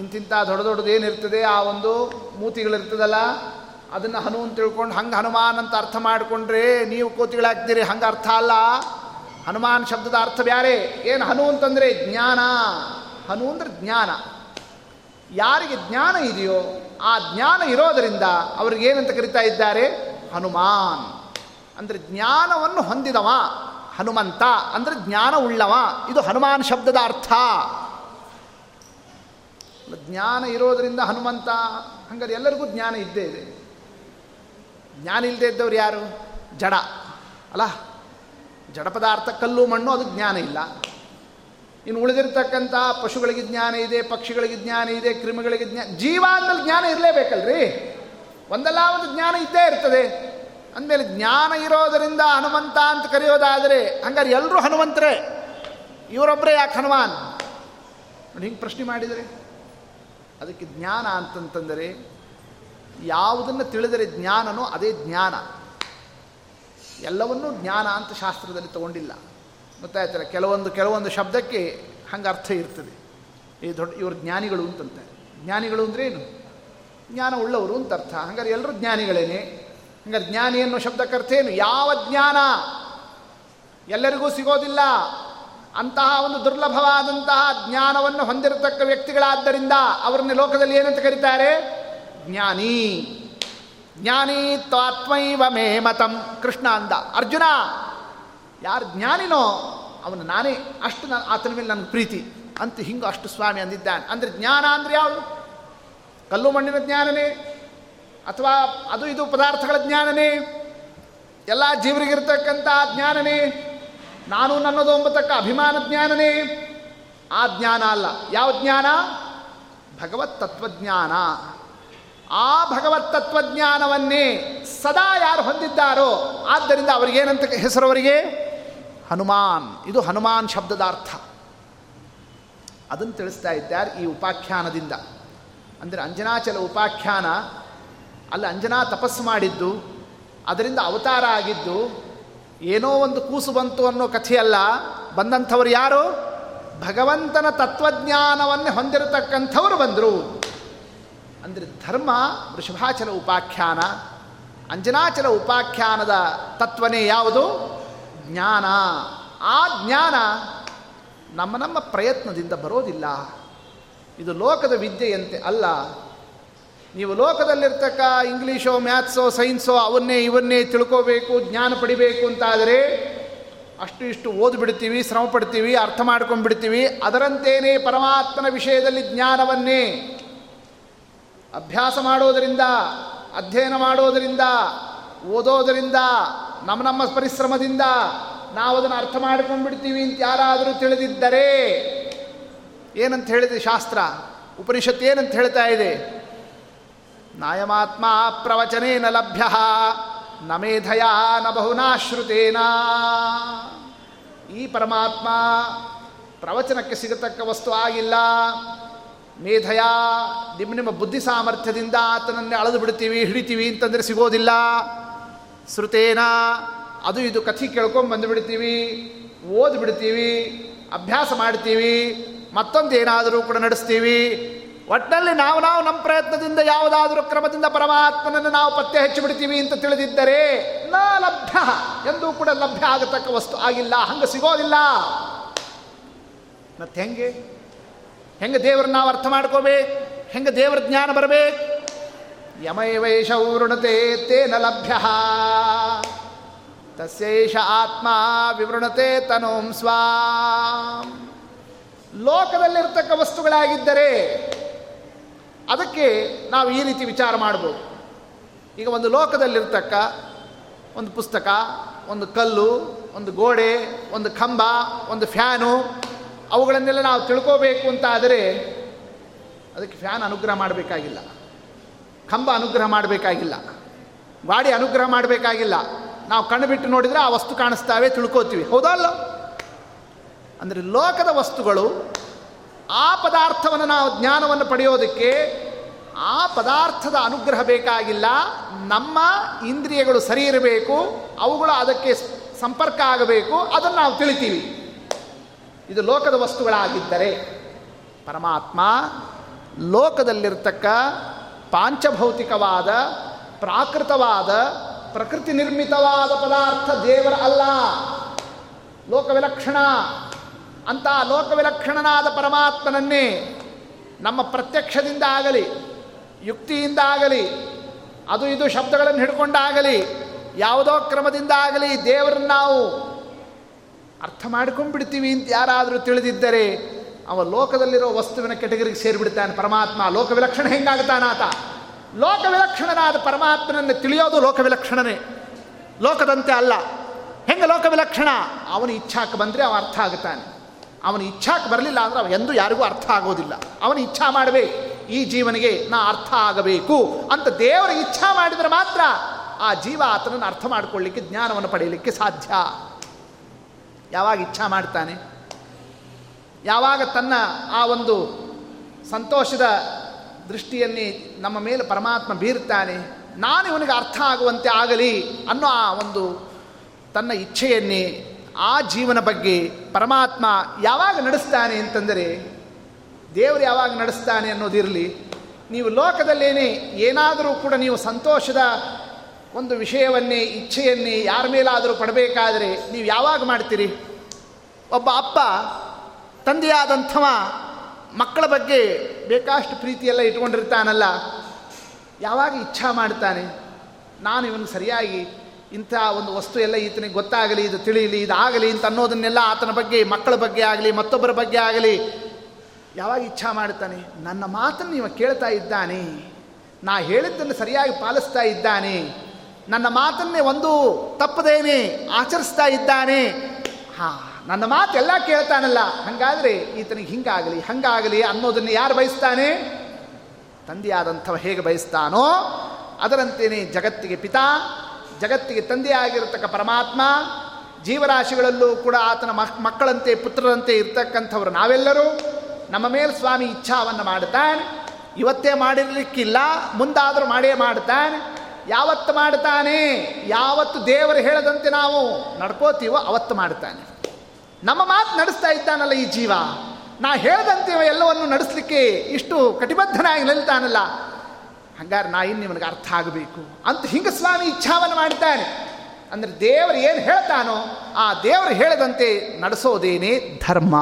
ಇಂತಿಂಥ ದೊಡ್ಡ ದೊಡ್ಡದು ಏನಿರ್ತದೆ ಆ ಒಂದು ಮೂತಿಗಳಿರ್ತದಲ್ಲ ಅದನ್ನು ಹನು ಅಂತ ತಿಳ್ಕೊಂಡು ಹಂಗೆ ಹನುಮಾನ್ ಅಂತ ಅರ್ಥ ಮಾಡಿಕೊಂಡ್ರೆ ನೀವು ಕೋತಿಗಳಾಗ್ತೀರಿ. ಹಂಗೆ ಅರ್ಥ ಅಲ್ಲ. ಹನುಮಾನ್ ಶಬ್ದದ ಅರ್ಥ ಬೇರೆ. ಏನು ಹನು ಅಂತಂದರೆ ಜ್ಞಾನ. ಹನು ಅಂದರೆ ಜ್ಞಾನ. ಯಾರಿಗೆ ಜ್ಞಾನ ಇದೆಯೋ ಆ ಜ್ಞಾನ ಇರೋದರಿಂದ ಅವ್ರಿಗೆ ಏನಂತ ಕರಿತಾ ಇದ್ದಾರೆ? ಹನುಮಾನ್. ಅಂದರೆ ಜ್ಞಾನವನ್ನು ಹೊಂದಿದವ. ಹನುಮಂತ ಅಂದರೆ ಜ್ಞಾನ ಉಳ್ಳವ. ಇದು ಹನುಮಾನ್ ಶಬ್ದದ ಅರ್ಥ. ಜ್ಞಾನ ಇರೋದರಿಂದ ಹನುಮಂತ. ಹಾಗಾದ್ರೆ ಎಲ್ಲರಿಗೂ ಜ್ಞಾನ ಇದ್ದೇ ಇದೆ. ಜ್ಞಾನ ಇಲ್ಲದೆ ಇದ್ದವ್ರು ಯಾರು? ಜಡ ಅಲ್ಲ. ಜಡ ಪದಾರ್ಥ ಕಲ್ಲು ಮಣ್ಣು, ಅದು ಜ್ಞಾನ ಇಲ್ಲ. ಇನ್ನು ಉಳಿದಿರ್ತಕ್ಕಂಥ ಪಶುಗಳಿಗೆ ಜ್ಞಾನ ಇದೆ, ಪಕ್ಷಿಗಳಿಗೆ ಜ್ಞಾನ ಇದೆ, ಕ್ರಿಮಿಗಳಿಗೆ ಜ್ಞಾನ. ಜೀವ ಅಂದಮೇಲೆ ಜ್ಞಾನ ಇರಲೇಬೇಕಲ್ರಿ. ಒಂದಲ್ಲ ಒಂದು ಜ್ಞಾನ ಇದ್ದೇ ಇರ್ತದೆ. ಅಂದಮೇಲೆ ಜ್ಞಾನ ಇರೋದರಿಂದ ಹನುಮಂತ ಅಂತ ಕರೆಯೋದಾದರೆ ಹಂಗಾರೆ ಎಲ್ಲರೂ ಹನುಮಂತರೇ, ಇವರೊಬ್ಬರೇ ಯಾಕೆ ಹನುಮಾನ್? ನೋಡಿ ಹಿಂಗೆ ಪ್ರಶ್ನೆ ಮಾಡಿದರೆ ಅದಕ್ಕೆ ಜ್ಞಾನ ಅಂತಂತಂದರೆ ಯಾವುದನ್ನು ತಿಳಿದರೆ ಜ್ಞಾನನೋ ಅದೇ ಜ್ಞಾನ. ಎಲ್ಲವನ್ನೂ ಜ್ಞಾನ ಅಂತ ಶಾಸ್ತ್ರದಲ್ಲಿ ತಗೊಂಡಿಲ್ಲ. ಗೊತ್ತಾಯ್ತಾರೆ, ಕೆಲವೊಂದು ಕೆಲವೊಂದು ಶಬ್ದಕ್ಕೆ ಹಂಗೆ ಅರ್ಥ ಇರ್ತದೆ. ಈ ದೊಡ್ಡ ಇವರು ಜ್ಞಾನಿಗಳು ಅಂತಂತೆ. ಜ್ಞಾನಿಗಳು ಅಂದರೆ ಏನು? ಜ್ಞಾನ ಉಳ್ಳವರು ಅಂತ ಅರ್ಥ. ಹಂಗಾರೆ ಎಲ್ಲರೂ ಜ್ಞಾನಿಗಳೇನೆ. ಹಂಗಾರೆ ಜ್ಞಾನಿ ಅನ್ನೋ ಶಬ್ದಕ್ಕೆ ಅರ್ಥ ಏನು? ಯಾವ ಜ್ಞಾನ ಎಲ್ಲರಿಗೂ ಸಿಗೋದಿಲ್ಲ. ಅಂತಹ ಒಂದು ದುರ್ಲಭವಾದಂತಹ ಜ್ಞಾನವನ್ನು ಹೊಂದಿರತಕ್ಕ ವ್ಯಕ್ತಿಗಳಾದ್ದರಿಂದ ಅವರನ್ನ ಲೋಕದಲ್ಲಿ ಏನಂತ ಕರೀತಾರೆ? ಜ್ಞಾನಿ. ಜ್ಞಾನಿ ತ್ವಾತ್ಮೈವ ಮೇ ಮತಂ. ಕೃಷ್ಣ ಅಂದ, ಅರ್ಜುನ ಯಾರು ಜ್ಞಾನಿನೋ ಅವನು ನಾನೇ, ಅಷ್ಟು ನಾನು ಆತನ ಮೇಲೆ ನನ್ನ ಪ್ರೀತಿ ಅಂತ ಹಿಂಗೆ ಅಷ್ಟು ಸ್ವಾಮಿ ಅಂದಿದ್ದಾನೆ. ಅಂದರೆ ಜ್ಞಾನ ಅಂದರೆ ಯಾವುದು? ಕಲ್ಲು ಮಣ್ಣಿನ ಜ್ಞಾನನೇ ಅಥವಾ ಅದು ಇದು ಪದಾರ್ಥಗಳ ಜ್ಞಾನನೇ? ಎಲ್ಲ ಜೀವರಿಗಿರ್ತಕ್ಕಂಥ ಜ್ಞಾನನೇ? ನಾನು ನನ್ನದು ಎಂಬತಕ್ಕ ಅಭಿಮಾನ ಜ್ಞಾನನೇ? ಆ ಜ್ಞಾನ ಅಲ್ಲ. ಯಾವ ಜ್ಞಾನ? ಭಗವತ್ ತತ್ವಜ್ಞಾನ. ಆ ಭಗವತ್ ತತ್ವಜ್ಞಾನವನ್ನೇ ಸದಾ ಯಾರು ಹೊಂದಿದ್ದಾರೋ ಆದ್ದರಿಂದ ಅವರಿಗೇನಂತ ಹೆಸರು? ಅವರಿಗೆ ಹನುಮಾನ್. ಇದು ಹನುಮಾನ್ ಶಬ್ದದ ಅರ್ಥ. ಅದನ್ನು ತಿಳಿಸ್ತಾ ಇದ್ದಾರೆ ಈ ಉಪಾಖ್ಯಾನದಿಂದ. ಅಂದರೆ ಅಂಜನಾಚಲ ಉಪಾಖ್ಯಾನ, ಅಲ್ಲಿ ಅಂಜನಾ ತಪಸ್ಸು ಮಾಡಿದ್ದು, ಅದರಿಂದ ಅವತಾರ ಆಗಿದ್ದು, ಏನೋ ಒಂದು ಕೂಸು ಬಂತು ಅನ್ನೋ ಕಥೆಯಲ್ಲ. ಬಂದಂಥವ್ರು ಯಾರು? ಭಗವಂತನ ತತ್ವಜ್ಞಾನವನ್ನೇ ಹೊಂದಿರತಕ್ಕಂಥವ್ರು ಬಂದರು. ಅಂದರೆ ಧರ್ಮ ವೃಷಭಾಚಲ ಉಪಾಖ್ಯಾನ, ಅಂಜನಾಚಲ ಉಪಾಖ್ಯಾನದ ತತ್ವನೇ ಯಾವುದು? ಜ್ಞಾನ. ಆ ಜ್ಞಾನ ನಮ್ಮ ನಮ್ಮ ಪ್ರಯತ್ನದಿಂದ ಬರೋದಿಲ್ಲ. ಇದು ಲೋಕದ ವಿದ್ಯೆಯಂತೆ ಅಲ್ಲ. ನೀವು ಲೋಕದಲ್ಲಿರ್ತಕ್ಕ ಇಂಗ್ಲೀಷೋ ಮ್ಯಾಥ್ಸೋ ಸೈನ್ಸೋ ಅವನ್ನೇ ಇವನ್ನೇ ತಿಳ್ಕೋಬೇಕು, ಜ್ಞಾನ ಪಡಿಬೇಕು ಅಂತಾದರೆ ಅಷ್ಟು ಇಷ್ಟು ಓದ್ಬಿಡ್ತೀವಿ, ಶ್ರಮ ಪಡ್ತೀವಿ, ಅರ್ಥ ಮಾಡ್ಕೊಂಡ್ಬಿಡ್ತೀವಿ. ಅದರಂತೇನೆ ಪರಮಾತ್ಮನ ವಿಷಯದಲ್ಲಿ ಜ್ಞಾನವನ್ನೇ ಅಭ್ಯಾಸ ಮಾಡೋದರಿಂದ, ಅಧ್ಯಯನ ಮಾಡೋದರಿಂದ, ಓದೋದರಿಂದ, ನಮ್ಮ ನಮ್ಮ ಪರಿಶ್ರಮದಿಂದ ನಾವು ಅದನ್ನು ಅರ್ಥ ಮಾಡ್ಕೊಂಡ್ಬಿಡ್ತೀವಿ ಅಂತ ಯಾರಾದರೂ ತಿಳಿದಿದ್ದರೆ ಏನಂತ ಹೇಳಿದೆ ಶಾಸ್ತ್ರ? ಉಪನಿಷತ್ತು ಏನಂತ ಹೇಳ್ತಾ ಇದೆ? ನಾಯಮಾತ್ಮ ಪ್ರವಚನೇನ ಲಭ್ಯ ನ ಮೇಧಯ ನ ಬಹುನಾಶ್ರುತೇನ. ಈ ಪರಮಾತ್ಮ ಪ್ರವಚನಕ್ಕೆ ಸಿಗತಕ್ಕ ವಸ್ತು ಆಗಿಲ್ಲ. ಮೇಧಯ ನಿಮ್ಮ ನಿಮ್ಮ ಬುದ್ಧಿ ಸಾಮರ್ಥ್ಯದಿಂದ ಆತನನ್ನೇ ಅಳೆದು ಬಿಡ್ತೀವಿ, ಹಿಡಿತೀವಿ ಅಂತಂದರೆ ಸಿಗೋದಿಲ್ಲ. ಶ್ರುತೇನ ಅದು ಇದು ಕಥೆ ಕೇಳ್ಕೊಂಡು ಬಂದುಬಿಡ್ತೀವಿ, ಓದ್ಬಿಡ್ತೀವಿ, ಅಭ್ಯಾಸ ಮಾಡ್ತೀವಿ, ಮತ್ತೊಂದು ಏನಾದರೂ ಕೂಡ ನಡೆಸ್ತೀವಿ. ಒಟ್ಟಿನಲ್ಲಿ ನಾವು ನಾವು ನಮ್ಮ ಪ್ರಯತ್ನದಿಂದ ಯಾವುದಾದ್ರೂ ಕ್ರಮದಿಂದ ಪರಮಾತ್ಮನನ್ನು ನಾವು ಪತ್ತೆ ಹೆಚ್ಚಿಬಿಡ್ತೀವಿ ಅಂತ ತಿಳಿದಿದ್ದರೆ ನ ಲಭ್ಯ, ಎಂದೂ ಕೂಡ ಲಭ್ಯ ಆಗತಕ್ಕ ವಸ್ತು ಆಗಿಲ್ಲ, ಹಂಗೆ ಸಿಗೋದಿಲ್ಲ. ಮತ್ತೆ ಹೆಂಗೆ ಹೆಂಗೆ ದೇವ್ರನ್ನ ನಾವು ಅರ್ಥ ಮಾಡ್ಕೋಬೇಕು? ಹೆಂಗೆ ದೇವ್ರ ಜ್ಞಾನ ಬರಬೇಕು? ಯಮೈವೈಷ ವೃಣತೆ ತೇನ ಲಭ್ಯ ತಸ್ಯೈಷ ಆತ್ಮ ವಿವೃಣತೆ ತನೋಂ ಸ್ವಾಂ. ಲೋಕದಲ್ಲಿರ್ತಕ್ಕ ವಸ್ತುಗಳಾಗಿದ್ದರೆ ಅದಕ್ಕೆ ನಾವು ಈ ರೀತಿ ವಿಚಾರ ಮಾಡ್ಬೋದು. ಈಗ ಒಂದು ಲೋಕದಲ್ಲಿರ್ತಕ್ಕ ಒಂದು ಪುಸ್ತಕ, ಒಂದು ಕಲ್ಲು, ಒಂದು ಗೋಡೆ, ಒಂದು ಕಂಬ, ಒಂದು ಫ್ಯಾನು, ಅವುಗಳನ್ನೆಲ್ಲ ನಾವು ತಿಳ್ಕೋಬೇಕು ಅಂತ ಆದರೆ ಅದಕ್ಕೆ ಫ್ಯಾನ್ ಅನುಗ್ರಹ ಮಾಡಬೇಕಾಗಿಲ್ಲ, ಕಂಬ ಅನುಗ್ರಹ ಮಾಡಬೇಕಾಗಿಲ್ಲ, ಗಾಡಿ ಅನುಗ್ರಹ ಮಾಡಬೇಕಾಗಿಲ್ಲ. ನಾವು ಕಣ್ಣು ಬಿಟ್ಟು ನೋಡಿದರೆ ಆ ವಸ್ತು ಕಾಣಿಸ್ತಾವೆ, ತಿಳ್ಕೋತೀವಿ, ಹೌದಾ ಅಲ್ಲ? ಅಂದರೆ ಲೋಕದ ವಸ್ತುಗಳು ಆ ಪದಾರ್ಥವನ್ನು ನಾವು ಜ್ಞಾನವನ್ನು ಪಡೆಯೋದಕ್ಕೆ ಆ ಪದಾರ್ಥದ ಅನುಗ್ರಹ ಬೇಕಾಗಿಲ್ಲ. ನಮ್ಮ ಇಂದ್ರಿಯಗಳು ಸರಿ ಇರಬೇಕು, ಅವುಗಳು ಅದಕ್ಕೆ ಸಂಪರ್ಕ ಆಗಬೇಕು, ಅದನ್ನು ನಾವು ತಿಳಿತೀವಿ. ಇದು ಲೋಕದ ವಸ್ತುಗಳಾಗಿದ್ದರೆ, ಪರಮಾತ್ಮ ಲೋಕದಲ್ಲಿರ್ತಕ್ಕ ಪಾಂಚಭೌತಿಕವಾದ, ಪ್ರಾಕೃತವಾದ, ಪ್ರಕೃತಿ ನಿರ್ಮಿತವಾದ ಪದಾರ್ಥ ದೇವರ ಅಲ್ಲ. ಲೋಕವಿಲಕ್ಷಣ ಅಂಥ ಲೋಕವಿಲಕ್ಷಣನಾದ ಪರಮಾತ್ಮನನ್ನೇ ನಮ್ಮ ಪ್ರತ್ಯಕ್ಷದಿಂದ ಆಗಲಿ, ಯುಕ್ತಿಯಿಂದ ಆಗಲಿ, ಅದು ಇದು ಶಬ್ದಗಳನ್ನು ಹಿಡ್ಕೊಂಡಾಗಲಿ, ಯಾವುದೋ ಕ್ರಮದಿಂದ ಆಗಲಿ ದೇವರನ್ನು ನಾವು ಅರ್ಥ ಮಾಡ್ಕೊಂಡ್ಬಿಡ್ತೀವಿ ಅಂತ ಯಾರಾದರೂ ತಿಳಿದಿದ್ದರೆ ಅವ ಲೋಕದಲ್ಲಿರೋ ವಸ್ತುವಿನ ಕೆಟಗರಿಗೆ ಸೇರಿಬಿಡ್ತಾನೆ ಪರಮಾತ್ಮ. ಲೋಕವಿಲಕ್ಷಣ ಹೆಂಗಾಗ್ತಾನಾತ? ಲೋಕವಿಲಕ್ಷಣನಾದ ಪರಮಾತ್ಮನನ್ನು ತಿಳಿಯೋದು ಲೋಕವಿಲಕ್ಷಣನೇ, ಲೋಕದಂತೆ ಅಲ್ಲ. ಹೆಂಗೆ ಲೋಕವಿಲಕ್ಷಣ? ಅವನ ಇಚ್ಛಾಕ್ಕೆ ಬಂದರೆ ಅವ ಅರ್ಥ ಆಗುತ್ತಾನೆ, ಅವನ ಇಚ್ಛಾಕ್ಕೆ ಬರಲಿಲ್ಲ ಅಂದರೆ ಅವ ಎಂದೂ ಯಾರಿಗೂ ಅರ್ಥ ಆಗೋದಿಲ್ಲ. ಅವನ ಇಚ್ಛಾ ಮಾಡಬೇಕು, ಈ ಜೀವನಿಗೆ ನಾ ಅರ್ಥ ಆಗಬೇಕು ಅಂತ ದೇವರ ಇಚ್ಛಾ ಮಾಡಿದರೆ ಮಾತ್ರ ಆ ಜೀವ ಆತನನ್ನು ಅರ್ಥ ಮಾಡಿಕೊಳ್ಳಿಕ್ಕೆ, ಜ್ಞಾನವನ್ನು ಪಡೆಯಲಿಕ್ಕೆ ಸಾಧ್ಯ. ಯಾವಾಗ ಇಚ್ಛಾ ಮಾಡ್ತಾನೆ, ಯಾವಾಗ ತನ್ನ ಆ ಒಂದು ಸಂತೋಷದ ದೃಷ್ಟಿಯನ್ನೇ ನಮ್ಮ ಮೇಲೆ ಪರಮಾತ್ಮ ಬೀರ್ತಾನೆ, ನಾನು ಇವನಿಗೆ ಅರ್ಥ ಆಗುವಂತೆ ಆಗಲಿ ಅನ್ನೋ ಆ ಒಂದು ತನ್ನ ಇಚ್ಛೆಯನ್ನೇ ಆ ಜೀವನ ಬಗ್ಗೆ ಪರಮಾತ್ಮ ಯಾವಾಗ ನಡೆಸ್ತಾನೆ ಅಂತಂದರೆ, ದೇವರು ಯಾವಾಗ ನಡೆಸ್ತಾನೆ ಅನ್ನೋದಿರಲಿ, ನೀವು ಲೋಕದಲ್ಲೇನೇ ಏನಾದರೂ ಕೂಡ ನೀವು ಸಂತೋಷದ ಒಂದು ವಿಷಯವನ್ನೇ, ಇಚ್ಛೆಯನ್ನೇ ಯಾರ ಮೇಲಾದರೂ ಪಡಬೇಕಾದರೆ ನೀವು ಯಾವಾಗ ಮಾಡ್ತೀರಿ? ಒಬ್ಬ ಅಪ್ಪ ತಂದೆಯಾದಂಥವ ಮಕ್ಕಳ ಬಗ್ಗೆ ಬೇಕಾಷ್ಟು ಪ್ರೀತಿಯೆಲ್ಲ ಇಟ್ಕೊಂಡಿರ್ತಾನಲ್ಲ, ಯಾವಾಗ ಇಚ್ಛಾ ಮಾಡ್ತಾನೆ, ನಾನು ಇವನು ಸರಿಯಾಗಿ ಇಂಥ ಒಂದು ವಸ್ತು ಎಲ್ಲ ಈತನಿಗೆ ಗೊತ್ತಾಗಲಿ, ಇದು ತಿಳಿಯಲಿ, ಇದು ಆಗಲಿ ಅಂತ ಅನ್ನೋದನ್ನೆಲ್ಲ ಆತನ ಬಗ್ಗೆ, ಮಕ್ಕಳ ಬಗ್ಗೆ ಆಗಲಿ, ಮತ್ತೊಬ್ಬರ ಬಗ್ಗೆ ಆಗಲಿ ಯಾವಾಗ ಇಚ್ಛಾ ಮಾಡ್ತಾನೆ? ನನ್ನ ಮಾತನ್ನು ಇವ ಕೇಳ್ತಾ ಇದ್ದಾನೆ, ನಾ ಹೇಳಿದ್ದನ್ನು ಸರಿಯಾಗಿ ಪಾಲಿಸ್ತಾ ಇದ್ದಾನೆ, ನನ್ನ ಮಾತನ್ನೇ ಒಂದು ತಪ್ಪದೇನೆ ಆಚರಿಸ್ತಾ ಇದ್ದಾನೆ, ಹಾಂ ನನ್ನ ಮಾತೆಲ್ಲ ಕೇಳ್ತಾನಲ್ಲ, ಹಾಗಾದರೆ ಈತನಿಗೆ ಹಿಂಗಾಗಲಿ ಹಂಗಾಗಲಿ ಅನ್ನೋದನ್ನು ಯಾರು ಬಯಸ್ತಾನೆ? ತಂದೆಯಾದಂಥವ ಹೇಗೆ ಬಯಸ್ತಾನೋ ಅದರಂತೆಯೇ ಜಗತ್ತಿಗೆ ಪಿತಾ, ಜಗತ್ತಿಗೆ ತಂದೆಯಾಗಿರತಕ್ಕ ಪರಮಾತ್ಮ, ಜೀವರಾಶಿಗಳಲ್ಲೂ ಕೂಡ ಆತನ ಮಕ್ಕಳಂತೆ ಪುತ್ರರಂತೆ ಇರ್ತಕ್ಕಂಥವ್ರು ನಾವೆಲ್ಲರೂ ನಮ್ಮ ಮೇಲೆ ಸ್ವಾಮಿ ಇಚ್ಛಾವನ್ನು ಮಾಡ್ತಾನೆ. ಇವತ್ತೇ ಮಾಡಿರಲಿಕ್ಕಿಲ್ಲ, ಮುಂದಾದರೂ ಮಾಡೇ ಮಾಡ್ತಾನೆ. ಯಾವತ್ತು ಮಾಡ್ತಾನೆ? ಯಾವತ್ತು ದೇವರು ಹೇಳದಂತೆ ನಾವು ನಡ್ಕೋತೀವೋ ಅವತ್ತು ಮಾಡ್ತಾನೆ. ನಮ್ಮ ಮಾತು ನಡೆಸ್ತಾ ಇದ್ದಾನಲ್ಲ ಈ ಜೀವ, ನಾ ಹೇಳ್ದಂತೆ ಎಲ್ಲವನ್ನು ನಡೆಸಲಿಕ್ಕೆ ಇಷ್ಟು ಕಟಿಬದ್ಧನಾಗಿ ನಿಲ್ತಾನಲ್ಲ, ಹಂಗಾರೆ ನಾ ಇನ್ನು ನಿಮಗೆ ಅರ್ಥ ಆಗಬೇಕು ಅಂತ ಹಿಂಗೆ ಸ್ವಾಮಿ ಇಚ್ಛಾವನ್ನು ಮಾಡ್ತಾನೆ. ಅಂದರೆ ದೇವರು ಏನು ಹೇಳ್ತಾನೋ ಆ ದೇವರು ಹೇಳದಂತೆ ನಡೆಸೋದೇನೇ ಧರ್ಮ.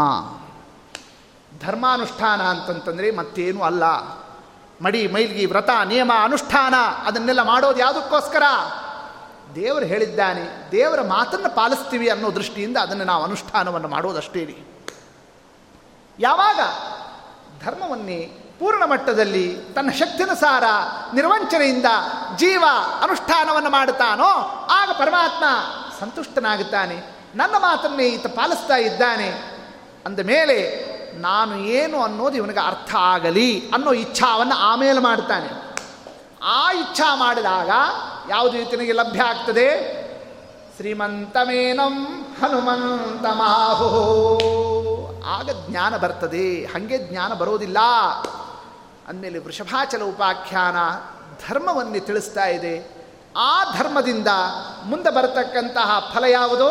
ಧರ್ಮಾನುಷ್ಠಾನ ಅಂತಂತಂದರೆ ಮತ್ತೇನೂ ಅಲ್ಲ. ಮಡಿ ಮೈಲ್ಗಿ ವ್ರತ ನಿಯಮ ಅನುಷ್ಠಾನ ಅದನ್ನೆಲ್ಲ ಮಾಡೋದು ಯಾವುದಕ್ಕೋಸ್ಕರ? ದೇವರು ಹೇಳಿದ್ದಾನೆ, ದೇವರ ಮಾತನ್ನು ಪಾಲಿಸ್ತೀವಿ ಅನ್ನೋ ದೃಷ್ಟಿಯಿಂದ ಅದನ್ನು ನಾವು ಅನುಷ್ಠಾನವನ್ನು ಮಾಡೋದಷ್ಟೇ. ಯಾವಾಗ ಧರ್ಮವನ್ನೇ ಪೂರ್ಣ ಮಟ್ಟದಲ್ಲಿ ತನ್ನ ಶಕ್ತಿಯನುಸಾರ ನಿರ್ವಂಚನೆಯಿಂದ ಜೀವ ಅನುಷ್ಠಾನವನ್ನು ಮಾಡುತ್ತಾನೋ ಆಗ ಪರಮಾತ್ಮ ಸಂತುಷ್ಟನಾಗುತ್ತಾನೆ. ನನ್ನ ಮಾತನ್ನೇ ಈತ ಪಾಲಿಸ್ತಾ ಇದ್ದಾನೆ ಅಂದ ಮೇಲೆ ನಾನು ಏನು ಅನ್ನೋದು ಇವನಿಗೆ ಅರ್ಥ ಆಗಲಿ ಅನ್ನೋ ಇಚ್ಛಾವನ್ನು ಆಮೇಲೆ ಮಾಡ್ತಾನೆ. ಆ ಇಚ್ಛಾ ಮಾಡಿದಾಗ ಯಾವುದು ಈತನಿಗೆ ಲಭ್ಯ ಆಗ್ತದೆ? ಶ್ರೀಮಂತಮೇನಂ ಹನುಮಂತ ಮಾಹೋ. ಆಗ ಜ್ಞಾನ ಬರ್ತದೆ. ಹಾಗೆ ಜ್ಞಾನ ಬರೋದಿಲ್ಲ ಅಂದಮೇಲೆ ವೃಷಭಾಚಲ ಉಪಾಖ್ಯಾನ ಧರ್ಮವನ್ನೇ ತಿಳಿಸ್ತಾ ಇದೆ. ಆ ಧರ್ಮದಿಂದ ಮುಂದೆ ಬರತಕ್ಕಂತಹ ಫಲ ಯಾವುದು?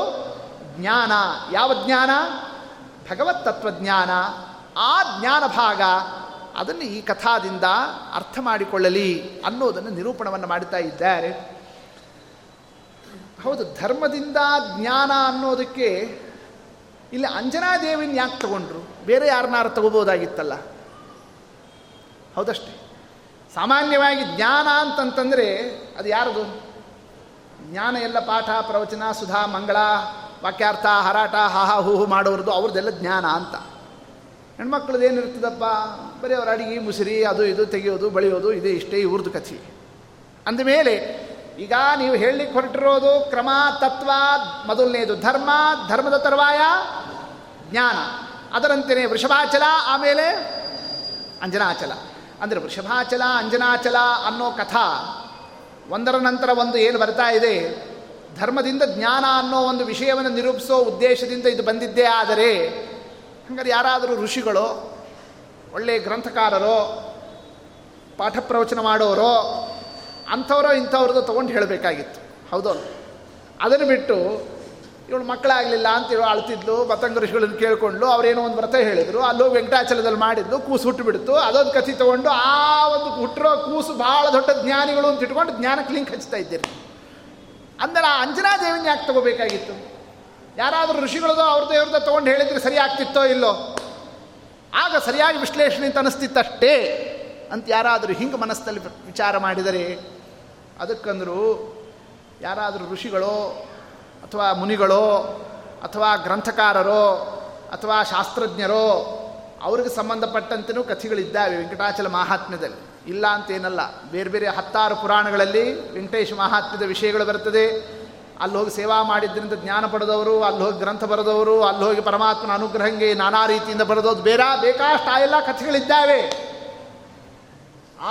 ಜ್ಞಾನ. ಯಾವ ಜ್ಞಾನ? ಭಗವತ್ ತತ್ವಜ್ಞಾನ. ಆ ಜ್ಞಾನ ಭಾಗ ಅದನ್ನು ಈ ಕಥಾದಿಂದ ಅರ್ಥ ಮಾಡಿಕೊಳ್ಳಲಿ ಅನ್ನೋದನ್ನು ನಿರೂಪಣವನ್ನು ಮಾಡ್ತಾ ಇದ್ದಾರೆ. ಹೌದು, ಧರ್ಮದಿಂದ ಜ್ಞಾನ ಅನ್ನೋದಕ್ಕೆ ಇಲ್ಲಿ ಅಂಜನಾದೇವಿನ ಯಾಕೆ ತಗೊಂಡ್ರು? ಬೇರೆ ಯಾರನ್ನಾರು ತಗೋಬೋದಾಗಿತ್ತಲ್ಲ, ಹೌದಷ್ಟೇ. ಸಾಮಾನ್ಯವಾಗಿ ಜ್ಞಾನ ಅಂತಂತಂದರೆ ಅದು ಯಾರದು ಜ್ಞಾನ? ಎಲ್ಲ ಪಾಠ ಪ್ರವಚನ ಸುಧಾ ಮಂಗಳ ವಾಕ್ಯಾರ್ಥ ಹರಾಟ ಹಾಹಾ ಹೂಹು ಮಾಡೋರದ್ದು, ಅವ್ರದ್ದೆಲ್ಲ ಜ್ಞಾನ ಅಂತ. ಹೆಣ್ಮಕ್ಳದ್ದು ಏನಿರ್ತದಪ್ಪ? ಬರೀ ಅವ್ರ ಅಡಿಗೆ ಮುಸಿರಿ ಅದು ಇದು ತೆಗೆಯೋದು ಬಳಿಯೋದು, ಇದೇ ಇಷ್ಟೇ ಇವ್ರದ್ದು ಕಥೆ. ಅಂದಮೇಲೆ ಈಗ ನೀವು ಹೇಳಲಿಕ್ಕೆ ಹೊರಟಿರೋದು ಕ್ರಮ, ತತ್ವ, ಮೊದಲನೇದು ಧರ್ಮ, ಧರ್ಮದ ತರುವಾಯ ಜ್ಞಾನ, ಅದರಂತೆಯೇ ವೃಷಭಾಚಲ, ಆಮೇಲೆ ಅಂಜನಾಚಲ. ಅಂದರೆ ವೃಷಭಾಚಲ ಅಂಜನಾಚಲ ಅನ್ನೋ ಕಥಾ ಒಂದರ ನಂತರ ಒಂದು ಏನು ಬರ್ತಾ ಇದೆ, ಧರ್ಮದಿಂದ ಜ್ಞಾನ ಅನ್ನೋ ಒಂದು ವಿಷಯವನ್ನು ನಿರೂಪಿಸೋ ಉದ್ದೇಶದಿಂದ ಇದು ಬಂದಿದ್ದೇ. ಆದರೆ ಹಂಗಾರೆ ಯಾರಾದರೂ ಋಷಿಗಳು, ಒಳ್ಳೆಯ ಗ್ರಂಥಕಾರರೋ, ಪಾಠ ಪ್ರವಚನ ಮಾಡೋರೋ, ಅಂಥವರೋ ಇಂಥವ್ರದ್ದು ತೊಗೊಂಡು ಹೇಳಬೇಕಾಗಿತ್ತು, ಹೌದು. ಅದನ್ನು ಬಿಟ್ಟು ಇವಳು ಮಕ್ಕಳಾಗಲಿಲ್ಲ ಅಂತ ಇವಳು ಅಳ್ತಿದ್ಲು, ಮತಂಗ ಋಷಿಗಳನ್ನು ಕೇಳಿಕೊಂಡ್ಲು, ಅವರೇನೋ ಒಂದು ವ್ರತ ಹೇಳಿದರು, ಅಲ್ಲೂ ವೆಂಕಟಾಚಲದಲ್ಲಿ ಮಾಡಿದ್ಲು, ಕೂಸು ಹುಟ್ಟುಬಿಡ್ತು, ಅದೊಂದು ಕಥೆ ತೊಗೊಂಡು ಆ ಒಂದು ಹುಟ್ಟಿರೋ ಕೂಸು ಭಾಳ ದೊಡ್ಡ ಜ್ಞಾನಿಗಳು ಅಂತ ಇಟ್ಕೊಂಡು ಜ್ಞಾನಕ್ಕೆ ಲಿಂಕ್ ಹಚ್ತಾ ಇದ್ದೀರಿ. ಅಂದರೆ ಆ ಅಂಜನಾದೇವಿನ ಯಾಕೆ ತೊಗೋಬೇಕಾಗಿತ್ತು? ಯಾರಾದರೂ ಋಷಿಗಳದೋ ಅವ್ರದ್ದು ಇವ್ರದ್ದು ತೊಗೊಂಡು ಹೇಳಿದರೆ ಸರಿ ಆಗ್ತಿತ್ತೋ ಇಲ್ಲೋ? ಆಗ ಸರಿಯಾಗಿ ವಿಶ್ಲೇಷಣೆ ಅಂತ ಅನಿಸ್ತಿತ್ತಷ್ಟೇ ಅಂತ ಯಾರಾದರೂ ಹಿಂಗೆ ಮನಸ್ಸಲ್ಲಿ ವಿಚಾರ ಮಾಡಿದರೆ, ಅದಕ್ಕಂದರೂ ಯಾರಾದರೂ ಋಷಿಗಳೋ ಅಥವಾ ಮುನಿಗಳೋ ಅಥವಾ ಗ್ರಂಥಕಾರರೋ ಅಥವಾ ಶಾಸ್ತ್ರಜ್ಞರೋ, ಅವ್ರಿಗೆ ಸಂಬಂಧಪಟ್ಟಂತೆಯೂ ಕಥೆಗಳಿದ್ದಾವೆ ವೆಂಕಟಾಚಲ ಮಹಾತ್ಮ್ಯದಲ್ಲಿ, ಇಲ್ಲ ಅಂತೇನಲ್ಲ. ಬೇರೆ ಬೇರೆ ಹತ್ತಾರು ಪುರಾಣಗಳಲ್ಲಿ ವೆಂಕಟೇಶ ಮಹಾತ್ಮ್ಯದ ವಿಷಯಗಳು ಬರ್ತದೆ. ಅಲ್ಲಿ ಹೋಗಿ ಸೇವಾ ಮಾಡಿದ್ದರಿಂದ ಜ್ಞಾನ ಪಡೆದವರು, ಅಲ್ಲಿ ಹೋಗಿ ಗ್ರಂಥ ಬರೆದವರು, ಅಲ್ಲಿ ಹೋಗಿ ಪರಮಾತ್ಮನ ಅನುಗ್ರಹಂಗೆ ನಾನಾ ರೀತಿಯಿಂದ ಬರೆದವರು, ಬೇರೆ ಬೇಕಾಷ್ಟು ಆ ಎಲ್ಲ ಕಥೆಗಳಿದ್ದಾವೆ.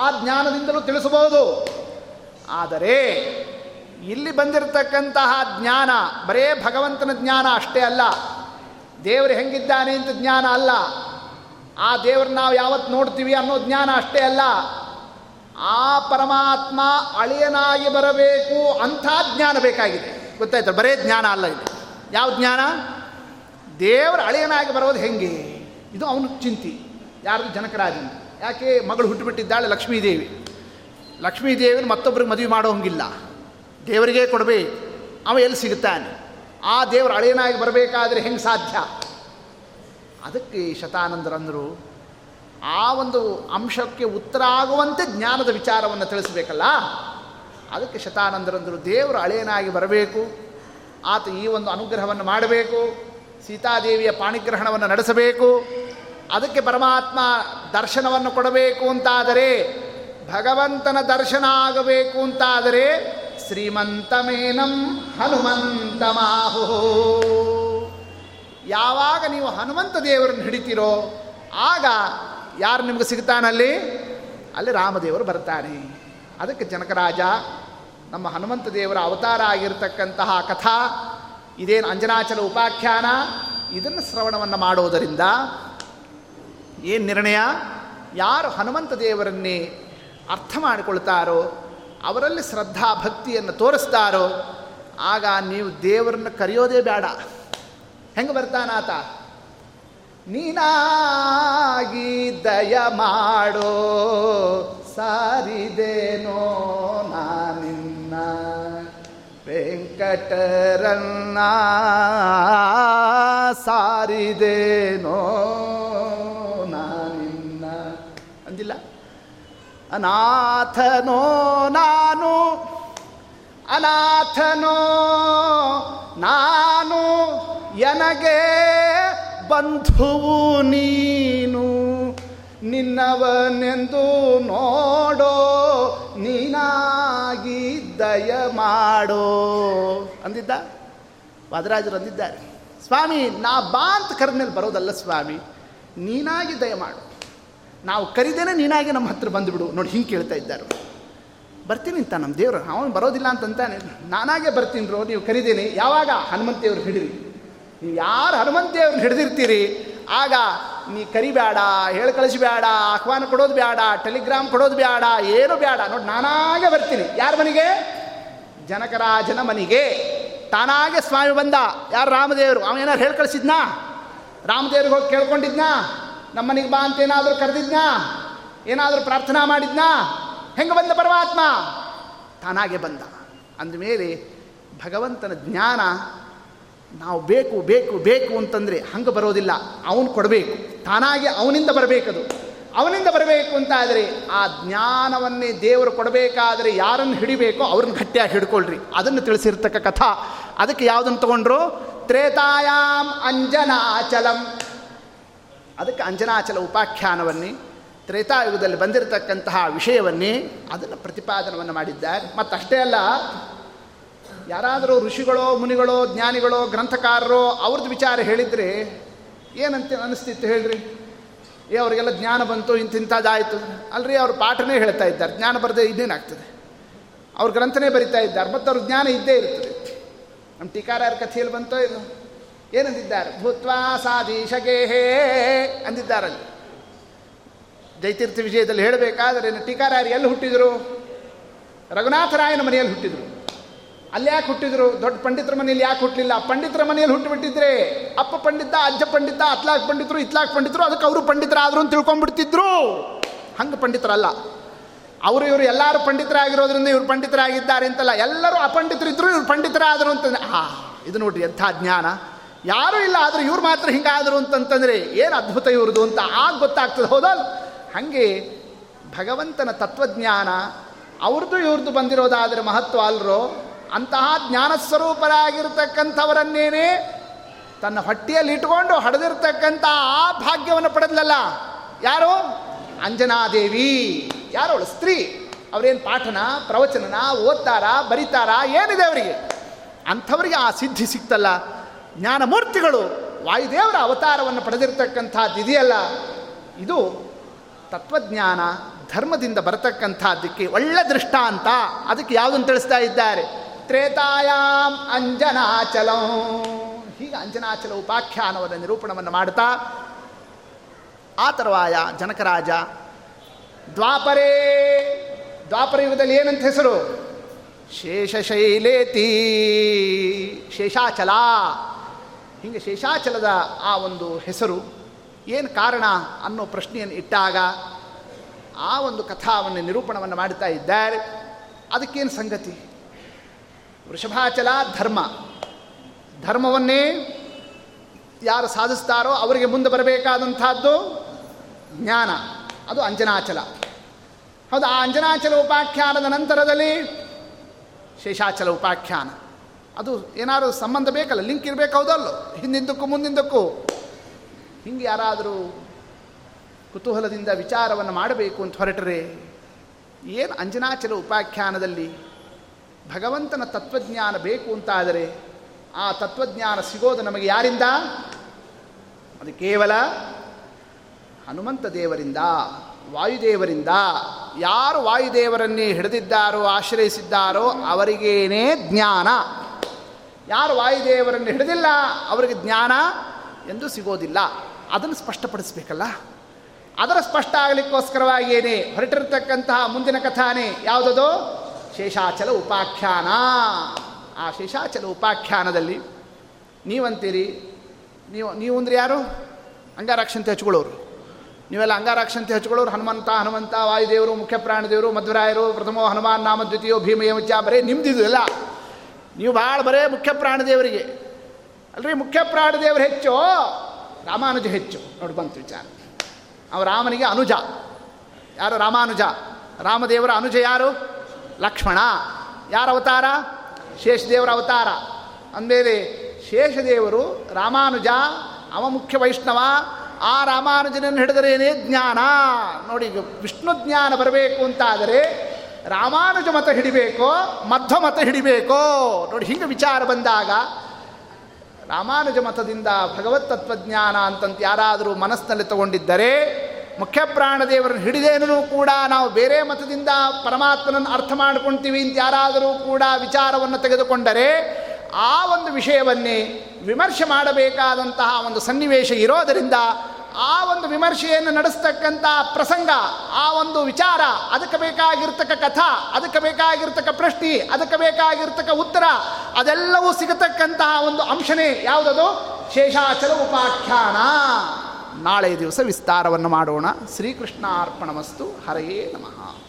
ಆ ಜ್ಞಾನದಿಂದಲೂ ತಿಳಿಸಬಹುದು. ಆದರೆ ಇಲ್ಲಿ ಬಂದಿರತಕ್ಕಂತಹ ಜ್ಞಾನ ಬರೇ ಭಗವಂತನ ಜ್ಞಾನ ಅಷ್ಟೇ ಅಲ್ಲ, ದೇವರು ಹೆಂಗಿದ್ದಾನೆ ಅಂತ ಜ್ಞಾನ ಅಲ್ಲ, ಆ ದೇವ್ರನ್ನ ನಾವು ಯಾವತ್ತು ನೋಡ್ತೀವಿ ಅನ್ನೋ ಜ್ಞಾನ ಅಷ್ಟೇ ಅಲ್ಲ, ಆ ಪರಮಾತ್ಮ ಅಳಿಯನಾಗಿ ಬರಬೇಕು ಅಂಥ ಜ್ಞಾನ ಬೇಕಾಗಿದೆ. ಗೊತ್ತಾಯ್ತು? ಬರೇ ಜ್ಞಾನ ಅಲ್ಲ ಇದು. ಯಾವ ಜ್ಞಾನ? ದೇವರು ಅಳಿಯನಾಗಿ ಬರೋದು ಹೆಂಗೆ, ಇದು ಅವನು ಚಿಂತೆ. ಯಾರು? ಜನಕರಾಜನ. ಯಾಕೆ? ಮಗಳು ಹುಟ್ಟುಬಿಟ್ಟಿದ್ದಾಳೆ ಲಕ್ಷ್ಮೀದೇವಿ. ಲಕ್ಷ್ಮೀದೇವಿನ ಮತ್ತೊಬ್ಬರಿಗೆ ಮದುವೆ ಮಾಡೋಂಗಿಲ್ಲ, ದೇವರಿಗೆ ಕೊಡಬೇಕು. ಅವ ಎಲ್ಲಿ ಸಿಗುತ್ತಾನೆ? ಆ ದೇವರು ಅಳಿಯನಾಗಿ ಬರಬೇಕಾದ್ರೆ ಹೆಂಗೆ ಸಾಧ್ಯ? ಅದಕ್ಕೆ ಶತಾನಂದರಂದರು ಆ ಒಂದು ಅಂಶಕ್ಕೆ ಉತ್ತರ ಆಗುವಂತೆ ಜ್ಞಾನದ ವಿಚಾರವನ್ನು ತಿಳಿಸಬೇಕಲ್ಲ. ಅದಕ್ಕೆ ಶತಾನಂದರಂದರು ದೇವರು ಅಳಿಯನಾಗಿ ಬರಬೇಕು, ಆತ ಈ ಒಂದು ಅನುಗ್ರಹವನ್ನು ಮಾಡಬೇಕು, ಸೀತಾದೇವಿಯ ಪಾಣಿಗ್ರಹಣವನ್ನು ನಡೆಸಬೇಕು, ಅದಕ್ಕೆ ಪರಮಾತ್ಮ ದರ್ಶನವನ್ನು ಕೊಡಬೇಕು ಅಂತಾದರೆ, ಭಗವಂತನ ದರ್ಶನ ಆಗಬೇಕು ಅಂತಾದರೆ ಶ್ರೀಮಂತಮೇನಂ ಹನುಮಂತಮಾಹು. ಯಾವಾಗ ನೀವು ಹನುಮಂತ ದೇವರನ್ನು ಹಿಡಿತೀರೋ ಆಗ ಯಾರು ನಿಮಗೆ ಸಿಗ್ತಾನಲ್ಲಿ? ಅಲ್ಲಿ ರಾಮದೇವರು ಬರ್ತಾನೆ. ಅದಕ್ಕೆ ಜನಕರಾಜ ನಮ್ಮ ಹನುಮಂತ ದೇವರ ಅವತಾರ ಆಗಿರತಕ್ಕಂತಹ ಕಥಾ ಇದೇನು ಅಂಜನಾಚಲ ಉಪಾಖ್ಯಾನ, ಇದನ್ನು ಶ್ರವಣವನ್ನು ಮಾಡೋದರಿಂದ ಏನು ನಿರ್ಣಯ? ಯಾರು ಹನುಮಂತ ದೇವರನ್ನೇ ಅರ್ಥ ಮಾಡಿಕೊಳ್ತಾರೋ, ಅವರಲ್ಲಿ ಶ್ರದ್ಧಾ ಭಕ್ತಿಯನ್ನು ತೋರಿಸ್ತಾರೋ, ಆಗ ನೀವು ದೇವರನ್ನು ಕರೆಯೋದೇ ಬೇಡ. ಹೆಂಗೆ ಬರ್ತಾನಾತ? ನೀನಾಗಿ ದಯ ಮಾಡೋ ಸಾರಿದೇನೋ ನಾನಿನ್ನ ವೆಂಕಟರನ್ನ ಸಾರಿದೇನೋ ನಾನಿನ್ನ ಅಂದಿಲ್ಲ. ಅನಾಥನೋ ನಾನು, ಅನಾಥನೋ ನಾನು, ನನಗೆ ಬಂಧುವು ನೀನು, ನಿನ್ನವನೆಂದು ನೋಡೋ ನೀನಾಗಿ ದಯ ಮಾಡೋ ಅಂದಿದ್ದ ವಾದರಾಜರು ಅಂದಿದ್ದಾರೆ. ಸ್ವಾಮಿ, ನಾ ಬಾಂತ ಕರ್ಮೇಲೆ ಬರೋದಲ್ಲ ಸ್ವಾಮಿ, ನೀನಾಗಿ ದಯ ಮಾಡು, ನಾವು ಕರಿದೇನೆ ನೀನಾಗೆ ನಮ್ಮ ಹತ್ರ ಬಂದುಬಿಡು. ನೋಡಿ ಹಿಂಗೆ ಕೇಳ್ತಾ ಇದ್ದಾರೆ. ಬರ್ತೀನಿ ಅಂತ ನಮ್ಮ ದೇವರು, ಅವನು ಬರೋದಿಲ್ಲ ಅಂತಂತಾನೆ, ನಾನಾಗೆ ಬರ್ತೀನಿ ರೋ, ನೀವು ಕರಿದೇನೆ. ಯಾವಾಗ? ಹನುಮಂತ ದೇವ್ರು ಹಿಡಿರಿ. ನೀವು ಯಾರು ಹನುಮಂತ ದೇವ್ರನ್ನ ಹಿಡಿದಿರ್ತೀರಿ ಆಗ ನೀ ಕರಿಬೇಡ, ಹೇಳಿ ಕಳಿಸಬೇಡ, ಆಹ್ವಾನ ಕೊಡೋದು ಬೇಡ, ಟೆಲಿಗ್ರಾಮ್ ಕೊಡೋದು ಬೇಡ, ಏನು ಬೇಡ. ನೋಡಿ ನಾನಾಗೆ ಬರ್ತೀನಿ. ಯಾರ ಮನೆಗೆ? ಜನಕರಾಜನ ಮನೆಗೆ. ತಾನಾಗೆ ಸ್ವಾಮಿ ಬಂದ. ಯಾರು? ರಾಮದೇವರು. ಅವನೇನಾರು ಹೇಳಿ ಕಳಿಸಿದ್ನಾ? ರಾಮದೇವ್ರಿಗೆ ಹೋಗಿ ಕೇಳ್ಕೊಂಡಿದ್ನಾ? ನಮ್ಮನಿಗೆ ಬಾ ಅಂತ ಏನಾದರೂ ಕರೆದಿದ್ನಾ? ಏನಾದರೂ ಪ್ರಾರ್ಥನಾ ಮಾಡಿದ್ನಾ? ಹೆಂಗೆ ಬಂದ ಪರಮಾತ್ಮ? ತಾನಾಗೆ ಬಂದ. ಅಂದಮೇಲೆ ಭಗವಂತನ ಜ್ಞಾನ ನಾವು ಬೇಕು ಬೇಕು ಬೇಕು ಅಂತಂದರೆ ಹಂಗೆ ಬರೋದಿಲ್ಲ, ಅವನು ಕೊಡಬೇಕು, ತಾನಾಗೆ ಅವನಿಂದ ಬರಬೇಕದು. ಅವನಿಂದ ಬರಬೇಕು ಅಂತ ಆದರೆ ಆ ಜ್ಞಾನವನ್ನೇ ದೇವರು ಕೊಡಬೇಕಾದರೆ ಯಾರನ್ನು ಹಿಡಿಬೇಕೋ ಅವ್ರನ್ನ ಗಟ್ಟಿಯಾಗಿ ಹಿಡ್ಕೊಳ್ರಿ. ಅದನ್ನು ತಿಳಿಸಿರ್ತಕ್ಕ ಕಥಾ. ಅದಕ್ಕೆ ಯಾವುದನ್ನು ತೊಗೊಂಡ್ರು? ತ್ರೇತಾಯಾಮ್ ಅಂಜನಾಚಲಂ. ಅದಕ್ಕೆ ಅಂಜನಾಚಲ ಉಪಾಖ್ಯಾನವನ್ನೇ ತ್ರೇತಾಯುಗದಲ್ಲಿ ಬಂದಿರತಕ್ಕಂತಹ ವಿಷಯವನ್ನೇ ಅದನ್ನು ಪ್ರತಿಪಾದನವನ್ನು ಮಾಡಿದ್ದಾರೆ. ಮತ್ತಷ್ಟೇ ಅಲ್ಲ, ಯಾರಾದರೂ ಋಷಿಗಳೋ ಮುನಿಗಳೋ ಜ್ಞಾನಿಗಳೋ ಗ್ರಂಥಕಾರರೋ ಅವ್ರದ್ದು ವಿಚಾರ ಹೇಳಿದರೆ ಏನಂತ ಅನ್ನಿಸ್ತಿತ್ತು ಹೇಳ್ರಿ? ಏ ಅವರಿಗೆಲ್ಲ ಜ್ಞಾನ ಬಂತು ಇಂತಿಂಥದ್ದಾಯಿತು ಅಲ್ರಿ, ಅವ್ರ ಪಾಠನೇ ಹೇಳ್ತಾ ಇದ್ದಾರೆ, ಜ್ಞಾನ ಬರದೇ ಇದೇನಾಗ್ತದೆ? ಅವ್ರ ಗ್ರಂಥನೇ ಬರಿತಾ ಇದ್ದಾರೆ, ಮತ್ತು ಅವ್ರ ಜ್ಞಾನ ಇದ್ದೇ ಇರ್ತದೆ. ನಮ್ಮ ಟೀಕಾರಾಯರ ಕಥೆಯಲ್ಲಿ ಬಂತೋ ಇದು, ಏನಂದಿದ್ದಾರೆ? ಭೂತ್ವಾ ಸಾಧೀಶಗೇಹೇ ಅಂದಿದ್ದಾರಲ್ಲಿ ಜಯತೀರ್ಥ ವಿಜಯದಲ್ಲಿ ಹೇಳಬೇಕಾದ್ರೆ. ಟೀಕಾರಾಯರು ಎಲ್ಲಿ ಹುಟ್ಟಿದರು? ರಘುನಾಥರಾಯನ ಮನೆಯಲ್ಲಿ ಹುಟ್ಟಿದರು. ಅಲ್ಲಿ ಯಾಕೆ ಹುಟ್ಟಿದರು? ದೊಡ್ಡ ಪಂಡಿತರ ಮನೆಯಲ್ಲಿ ಯಾಕೆ ಹುಟ್ಟಲಿಲ್ಲ? ಪಂಡಿತರ ಮನೆಯಲ್ಲಿ ಹುಟ್ಟುಬಿಟ್ಟಿದ್ರೆ ಅಪ್ಪ ಪಂಡಿತ, ಅಜ್ಜ ಪಂಡಿತ, ಅತ್ಲಾಕ್ ಪಂಡಿತರು, ಇತ್ಲಾಕ್ ಪಂಡಿತರು, ಅದಕ್ಕೆ ಅವರು ಪಂಡಿತರಾದರು ಅಂತ ತಿಳ್ಕೊಂಡ್ಬಿಡ್ತಿದ್ರು. ಹಂಗೆ ಪಂಡಿತರಲ್ಲ ಅವರು. ಇವರು ಎಲ್ಲರೂ ಪಂಡಿತರಾಗಿರೋದ್ರಿಂದ ಇವರು ಪಂಡಿತರಾಗಿದ್ದಾರೆ ಅಂತಲ್ಲ, ಎಲ್ಲರೂ ಅಪಂಡಿತರಿದ್ದರು ಇವರು ಪಂಡಿತರಾದರು ಅಂತಂದರೆ ಆ ಇದು ನೋಡ್ರಿ ಎಂಥ ಜ್ಞಾನ. ಯಾರೂ ಇಲ್ಲ ಆದರೂ ಇವ್ರು ಮಾತ್ರ ಹಿಂಗಾದರು ಅಂತಂತಂದರೆ ಏನು ಅದ್ಭುತ ಇವ್ರದ್ದು ಅಂತ ಆಗ ಗೊತ್ತಾಗ್ತದೆ, ಹೌದಲ್ಲ? ಹಾಗೆ ಭಗವಂತನ ತತ್ವಜ್ಞಾನ ಅವ್ರದ್ದು ಇವ್ರದ್ದು ಬಂದಿರೋದಾದರೆ ಮಹತ್ವ ಅಲ್ರೋ. ಅಂತಹ ಜ್ಞಾನಸ್ವರೂಪರಾಗಿರ್ತಕ್ಕಂಥವರನ್ನೇನೇ ತನ್ನ ಹೊಟ್ಟೆಯಲ್ಲಿ ಇಟ್ಕೊಂಡು ಹಡೆದಿರ್ತಕ್ಕಂಥ ಆ ಭಾಗ್ಯವನ್ನು ಪಡೆದಲಲ್ಲ ಯಾರು? ಅಂಜನಾದೇವಿ. ಯಾರವಳು? ಸ್ತ್ರೀ. ಅವರೇನು ಪಾಠನ ಪ್ರವಚನನ ಓದ್ತಾರ ಬರೀತಾರ ಏನಿದೆ ಅವರಿಗೆ? ಅಂಥವರಿಗೆ ಆ ಸಿದ್ಧಿ ಸಿಕ್ತಲ್ಲ. ಜ್ಞಾನಮೂರ್ತಿಗಳು ವಾಯುದೇವರ ಅವತಾರವನ್ನು ಪಡೆದಿರ್ತಕ್ಕಂಥದ್ದು ಇದೆಯಲ್ಲ, ಇದು ತತ್ವಜ್ಞಾನ ಧರ್ಮದಿಂದ ಬರತಕ್ಕಂಥದ್ದಕ್ಕೆ ಒಳ್ಳೆ ದೃಷ್ಟಾಂತ. ಅದಕ್ಕೆ ಯಾವುದನ್ನು ತಿಳಿಸ್ತಾ ಇದ್ದಾರೆ? ತ್ರೇತಾಯಾಮ್ ಅಂಜನಾಚಲಂ. ಹೀಗೆ ಅಂಜನಾಚಲ ಉಪಾಖ್ಯಾನವನ್ನು ನಿರೂಪಣವನ್ನು ಮಾಡ್ತಾ ಆ ತರುವಾಯ ಜನಕರಾಜ ದ್ವಾಪರೇ, ದ್ವಾಪರ ಯುಗದಲ್ಲಿ ಏನಂತ ಹೆಸರು? ಶೇಷಶೈಲೇತಿ ಶೇಷಾಚಲ. ಹೀಗೆ ಶೇಷಾಚಲದ ಆ ಒಂದು ಹೆಸರು ಏನು ಕಾರಣ ಅನ್ನೋ ಪ್ರಶ್ನೆಯನ್ನು ಇಟ್ಟಾಗ ಆ ಒಂದು ಕಥಾವನ್ನು ನಿರೂಪಣವನ್ನು ಮಾಡ್ತಾ ಇದ್ದಾರೆ. ಅದಕ್ಕೇನು ಸಂಗತಿ? ವೃಷಭಾಚಲ ಧರ್ಮ, ಧರ್ಮವನ್ನೇ ಯಾರು ಸಾಧಿಸ್ತಾರೋ ಅವರಿಗೆ ಮುಂದೆ ಬರಬೇಕಾದಂಥದ್ದು ಜ್ಞಾನ, ಅದು ಅಂಜನಾಚಲ. ಹೌದು, ಆ ಅಂಜನಾಚಲ ಉಪಾಖ್ಯಾನದ ನಂತರದಲ್ಲಿ ಶೇಷಾಚಲ ಉಪಾಖ್ಯಾನ. ಅದು ಏನಾದರೂ ಸಂಬಂಧ ಬೇಕಲ್ಲ, ಲಿಂಕ್ ಇರಬೇಕು, ಹೌದಲ್ಲೋ? ಹಿಂದಿಂದಕ್ಕೂ ಮುಂದಿಂದಕ್ಕೂ ಹಿಂಗೆ ಯಾರಾದರೂ ಕುತೂಹಲದಿಂದ ವಿಚಾರವನ್ನು ಮಾಡಬೇಕು ಅಂತ ಹೊರಟರೆ ಏನು ಅಂಜನಾಚಲ ಉಪಾಖ್ಯಾನದಲ್ಲಿ ಭಗವಂತನ ತತ್ವಜ್ಞಾನ ಬೇಕು ಅಂತಾದರೆ ಆ ತತ್ವಜ್ಞಾನ ಸಿಗೋದು ನಮಗೆ ಯಾರಿಂದ? ಅದು ಕೇವಲ ಹನುಮಂತ ದೇವರಿಂದ, ವಾಯುದೇವರಿಂದ. ಯಾರು ವಾಯುದೇವರನ್ನೇ ಹಿಡಿದಿದ್ದಾರೋ ಆಶ್ರಯಿಸಿದ್ದಾರೋ ಅವರಿಗೇನೇ ಜ್ಞಾನ, ಯಾರು ವಾಯುದೇವರನ್ನು ಹಿಡಿದಿಲ್ಲ ಅವರಿಗೆ ಜ್ಞಾನ ಎಂದು ಸಿಗೋದಿಲ್ಲ. ಅದನ್ನು ಸ್ಪಷ್ಟಪಡಿಸಬೇಕಲ್ಲ. ಅದರ ಸ್ಪಷ್ಟ ಆಗಲಿಕ್ಕೋಸ್ಕರವಾಗಿಯೇ ಹೊರಟಿರತಕ್ಕಂತಹ ಮುಂದಿನ ಕಥಾನೇ ಯಾವುದದು? ಶೇಷಾಚಲ ಉಪಾಖ್ಯಾನ. ಆ ಶೇಷಾಚಲ ಉಪಾಖ್ಯಾನದಲ್ಲಿ ನೀವಂತೀರಿ, ನೀವು ನೀವು ಅಂದರೆ ಯಾರು? ಅಂಗಾರಾಕ್ಷಂತೆ ಹಚ್ಕೊಳ್ಳೋರು. ನೀವೆಲ್ಲ ಅಂಗಾರಾಕ್ಷಂತೆ ಹಚ್ಕೊಳ್ಳೋರು. ಹನುಮಂತ ಹನುಮಂತ, ವಾಯುದೇವರು, ಮುಖ್ಯ ಪ್ರಾಣದೇವರು, ಮಧ್ವರಾಯರು, ಪ್ರಥಮೋ ಹನುಮಾನ್ ನಾಮ ದ್ವಿತೀಯೋ ಭೀಮಯಮಚ. ಬರೇ ನಿಮ್ದಿದು ಎಲ್ಲ. ನೀವು ಭಾಳ ಬರೇ ಮುಖ್ಯ ಪ್ರಾಣದೇವರಿಗೆ ಅಲ್ರಿ. ಮುಖ್ಯ ಪ್ರಾಣದೇವರು ಹೆಚ್ಚು, ರಾಮಾನುಜ ಹೆಚ್ಚು. ನೋಡಿ ಬಂತು ವಿಚಾರ. ಅವ ರಾಮನಿಗೆ ಅನುಜ. ಯಾರು? ರಾಮಾನುಜ. ರಾಮದೇವರ ಅನುಜ ಯಾರು? ಲಕ್ಷ್ಮಣ. ಯಾರ ಅವತಾರ? ಶೇಷದೇವರ ಅವತಾರ. ಅಂದಮೇಲೆ ಶೇಷದೇವರು ರಾಮಾನುಜ, ಅವ ಮುಖ್ಯ ವೈಷ್ಣವ. ಆ ರಾಮಾನುಜನನ್ನು ಹಿಡಿದರೇನೇ ಜ್ಞಾನ. ನೋಡಿ, ವಿಷ್ಣು ಜ್ಞಾನ ಬರಬೇಕು ಅಂತಾದರೆ ರಾಮಾನುಜ ಮತ ಹಿಡಿಬೇಕೋ ಮಧ್ವ ಮತ ಹಿಡಿಬೇಕೋ? ನೋಡಿ, ಹಿಂಗೆ ವಿಚಾರ ಬಂದಾಗ ರಾಮಾನುಜ ಮತದಿಂದ ಭಗವತ್ ತತ್ವಜ್ಞಾನ ಅಂತಂತ ಯಾರಾದರೂ ಮನಸ್ಸಿನಲ್ಲಿ ತಗೊಂಡಿದ್ದರೆ ಮುಖ್ಯ ಪ್ರಾಣದೇವರನ್ನು ಹಿಡಿದೇನೂ ಕೂಡ ನಾವು ಬೇರೆ ಮತದಿಂದ ಪರಮಾತ್ಮನನ್ನು ಅರ್ಥ ಮಾಡ್ಕೊಳ್ತೀವಿ ಅಂತ ಯಾರಾದರೂ ಕೂಡ ವಿಚಾರವನ್ನು ತೆಗೆದುಕೊಂಡರೆ ಆ ಒಂದು ವಿಷಯವನ್ನೇ ವಿಮರ್ಶೆ ಮಾಡಬೇಕಾದಂತಹ ಒಂದು ಸನ್ನಿವೇಶ ಇರೋದರಿಂದ ಆ ಒಂದು ವಿಮರ್ಶೆಯನ್ನು ನಡೆಸ್ತಕ್ಕಂಥ ಪ್ರಸಂಗ, ಆ ಒಂದು ವಿಚಾರ, ಅದಕ್ಕೆ ಬೇಕಾಗಿರ್ತಕ್ಕ ಕಥಾ, ಅದಕ್ಕೆ ಬೇಕಾಗಿರ್ತಕ್ಕ ಪ್ರಶ್ನೆ, ಅದಕ್ಕೆ ಬೇಕಾಗಿರ್ತಕ್ಕ ಉತ್ತರ, ಅದೆಲ್ಲವೂ ಸಿಗತಕ್ಕಂತಹ ಒಂದು ಅಂಶನೇ ಯಾವುದದು? ಶೇಷಾಚಲ ಉಪಾಖ್ಯಾನ. ನಾಳೆ ದಿವಸ ವಿಸ್ತಾರವನ್ನು ಮಾಡೋಣ. ಶ್ರೀಕೃಷ್ಣಾರ್ಪಣಮಸ್ತು. ಹರಯೇ ನಮಃ.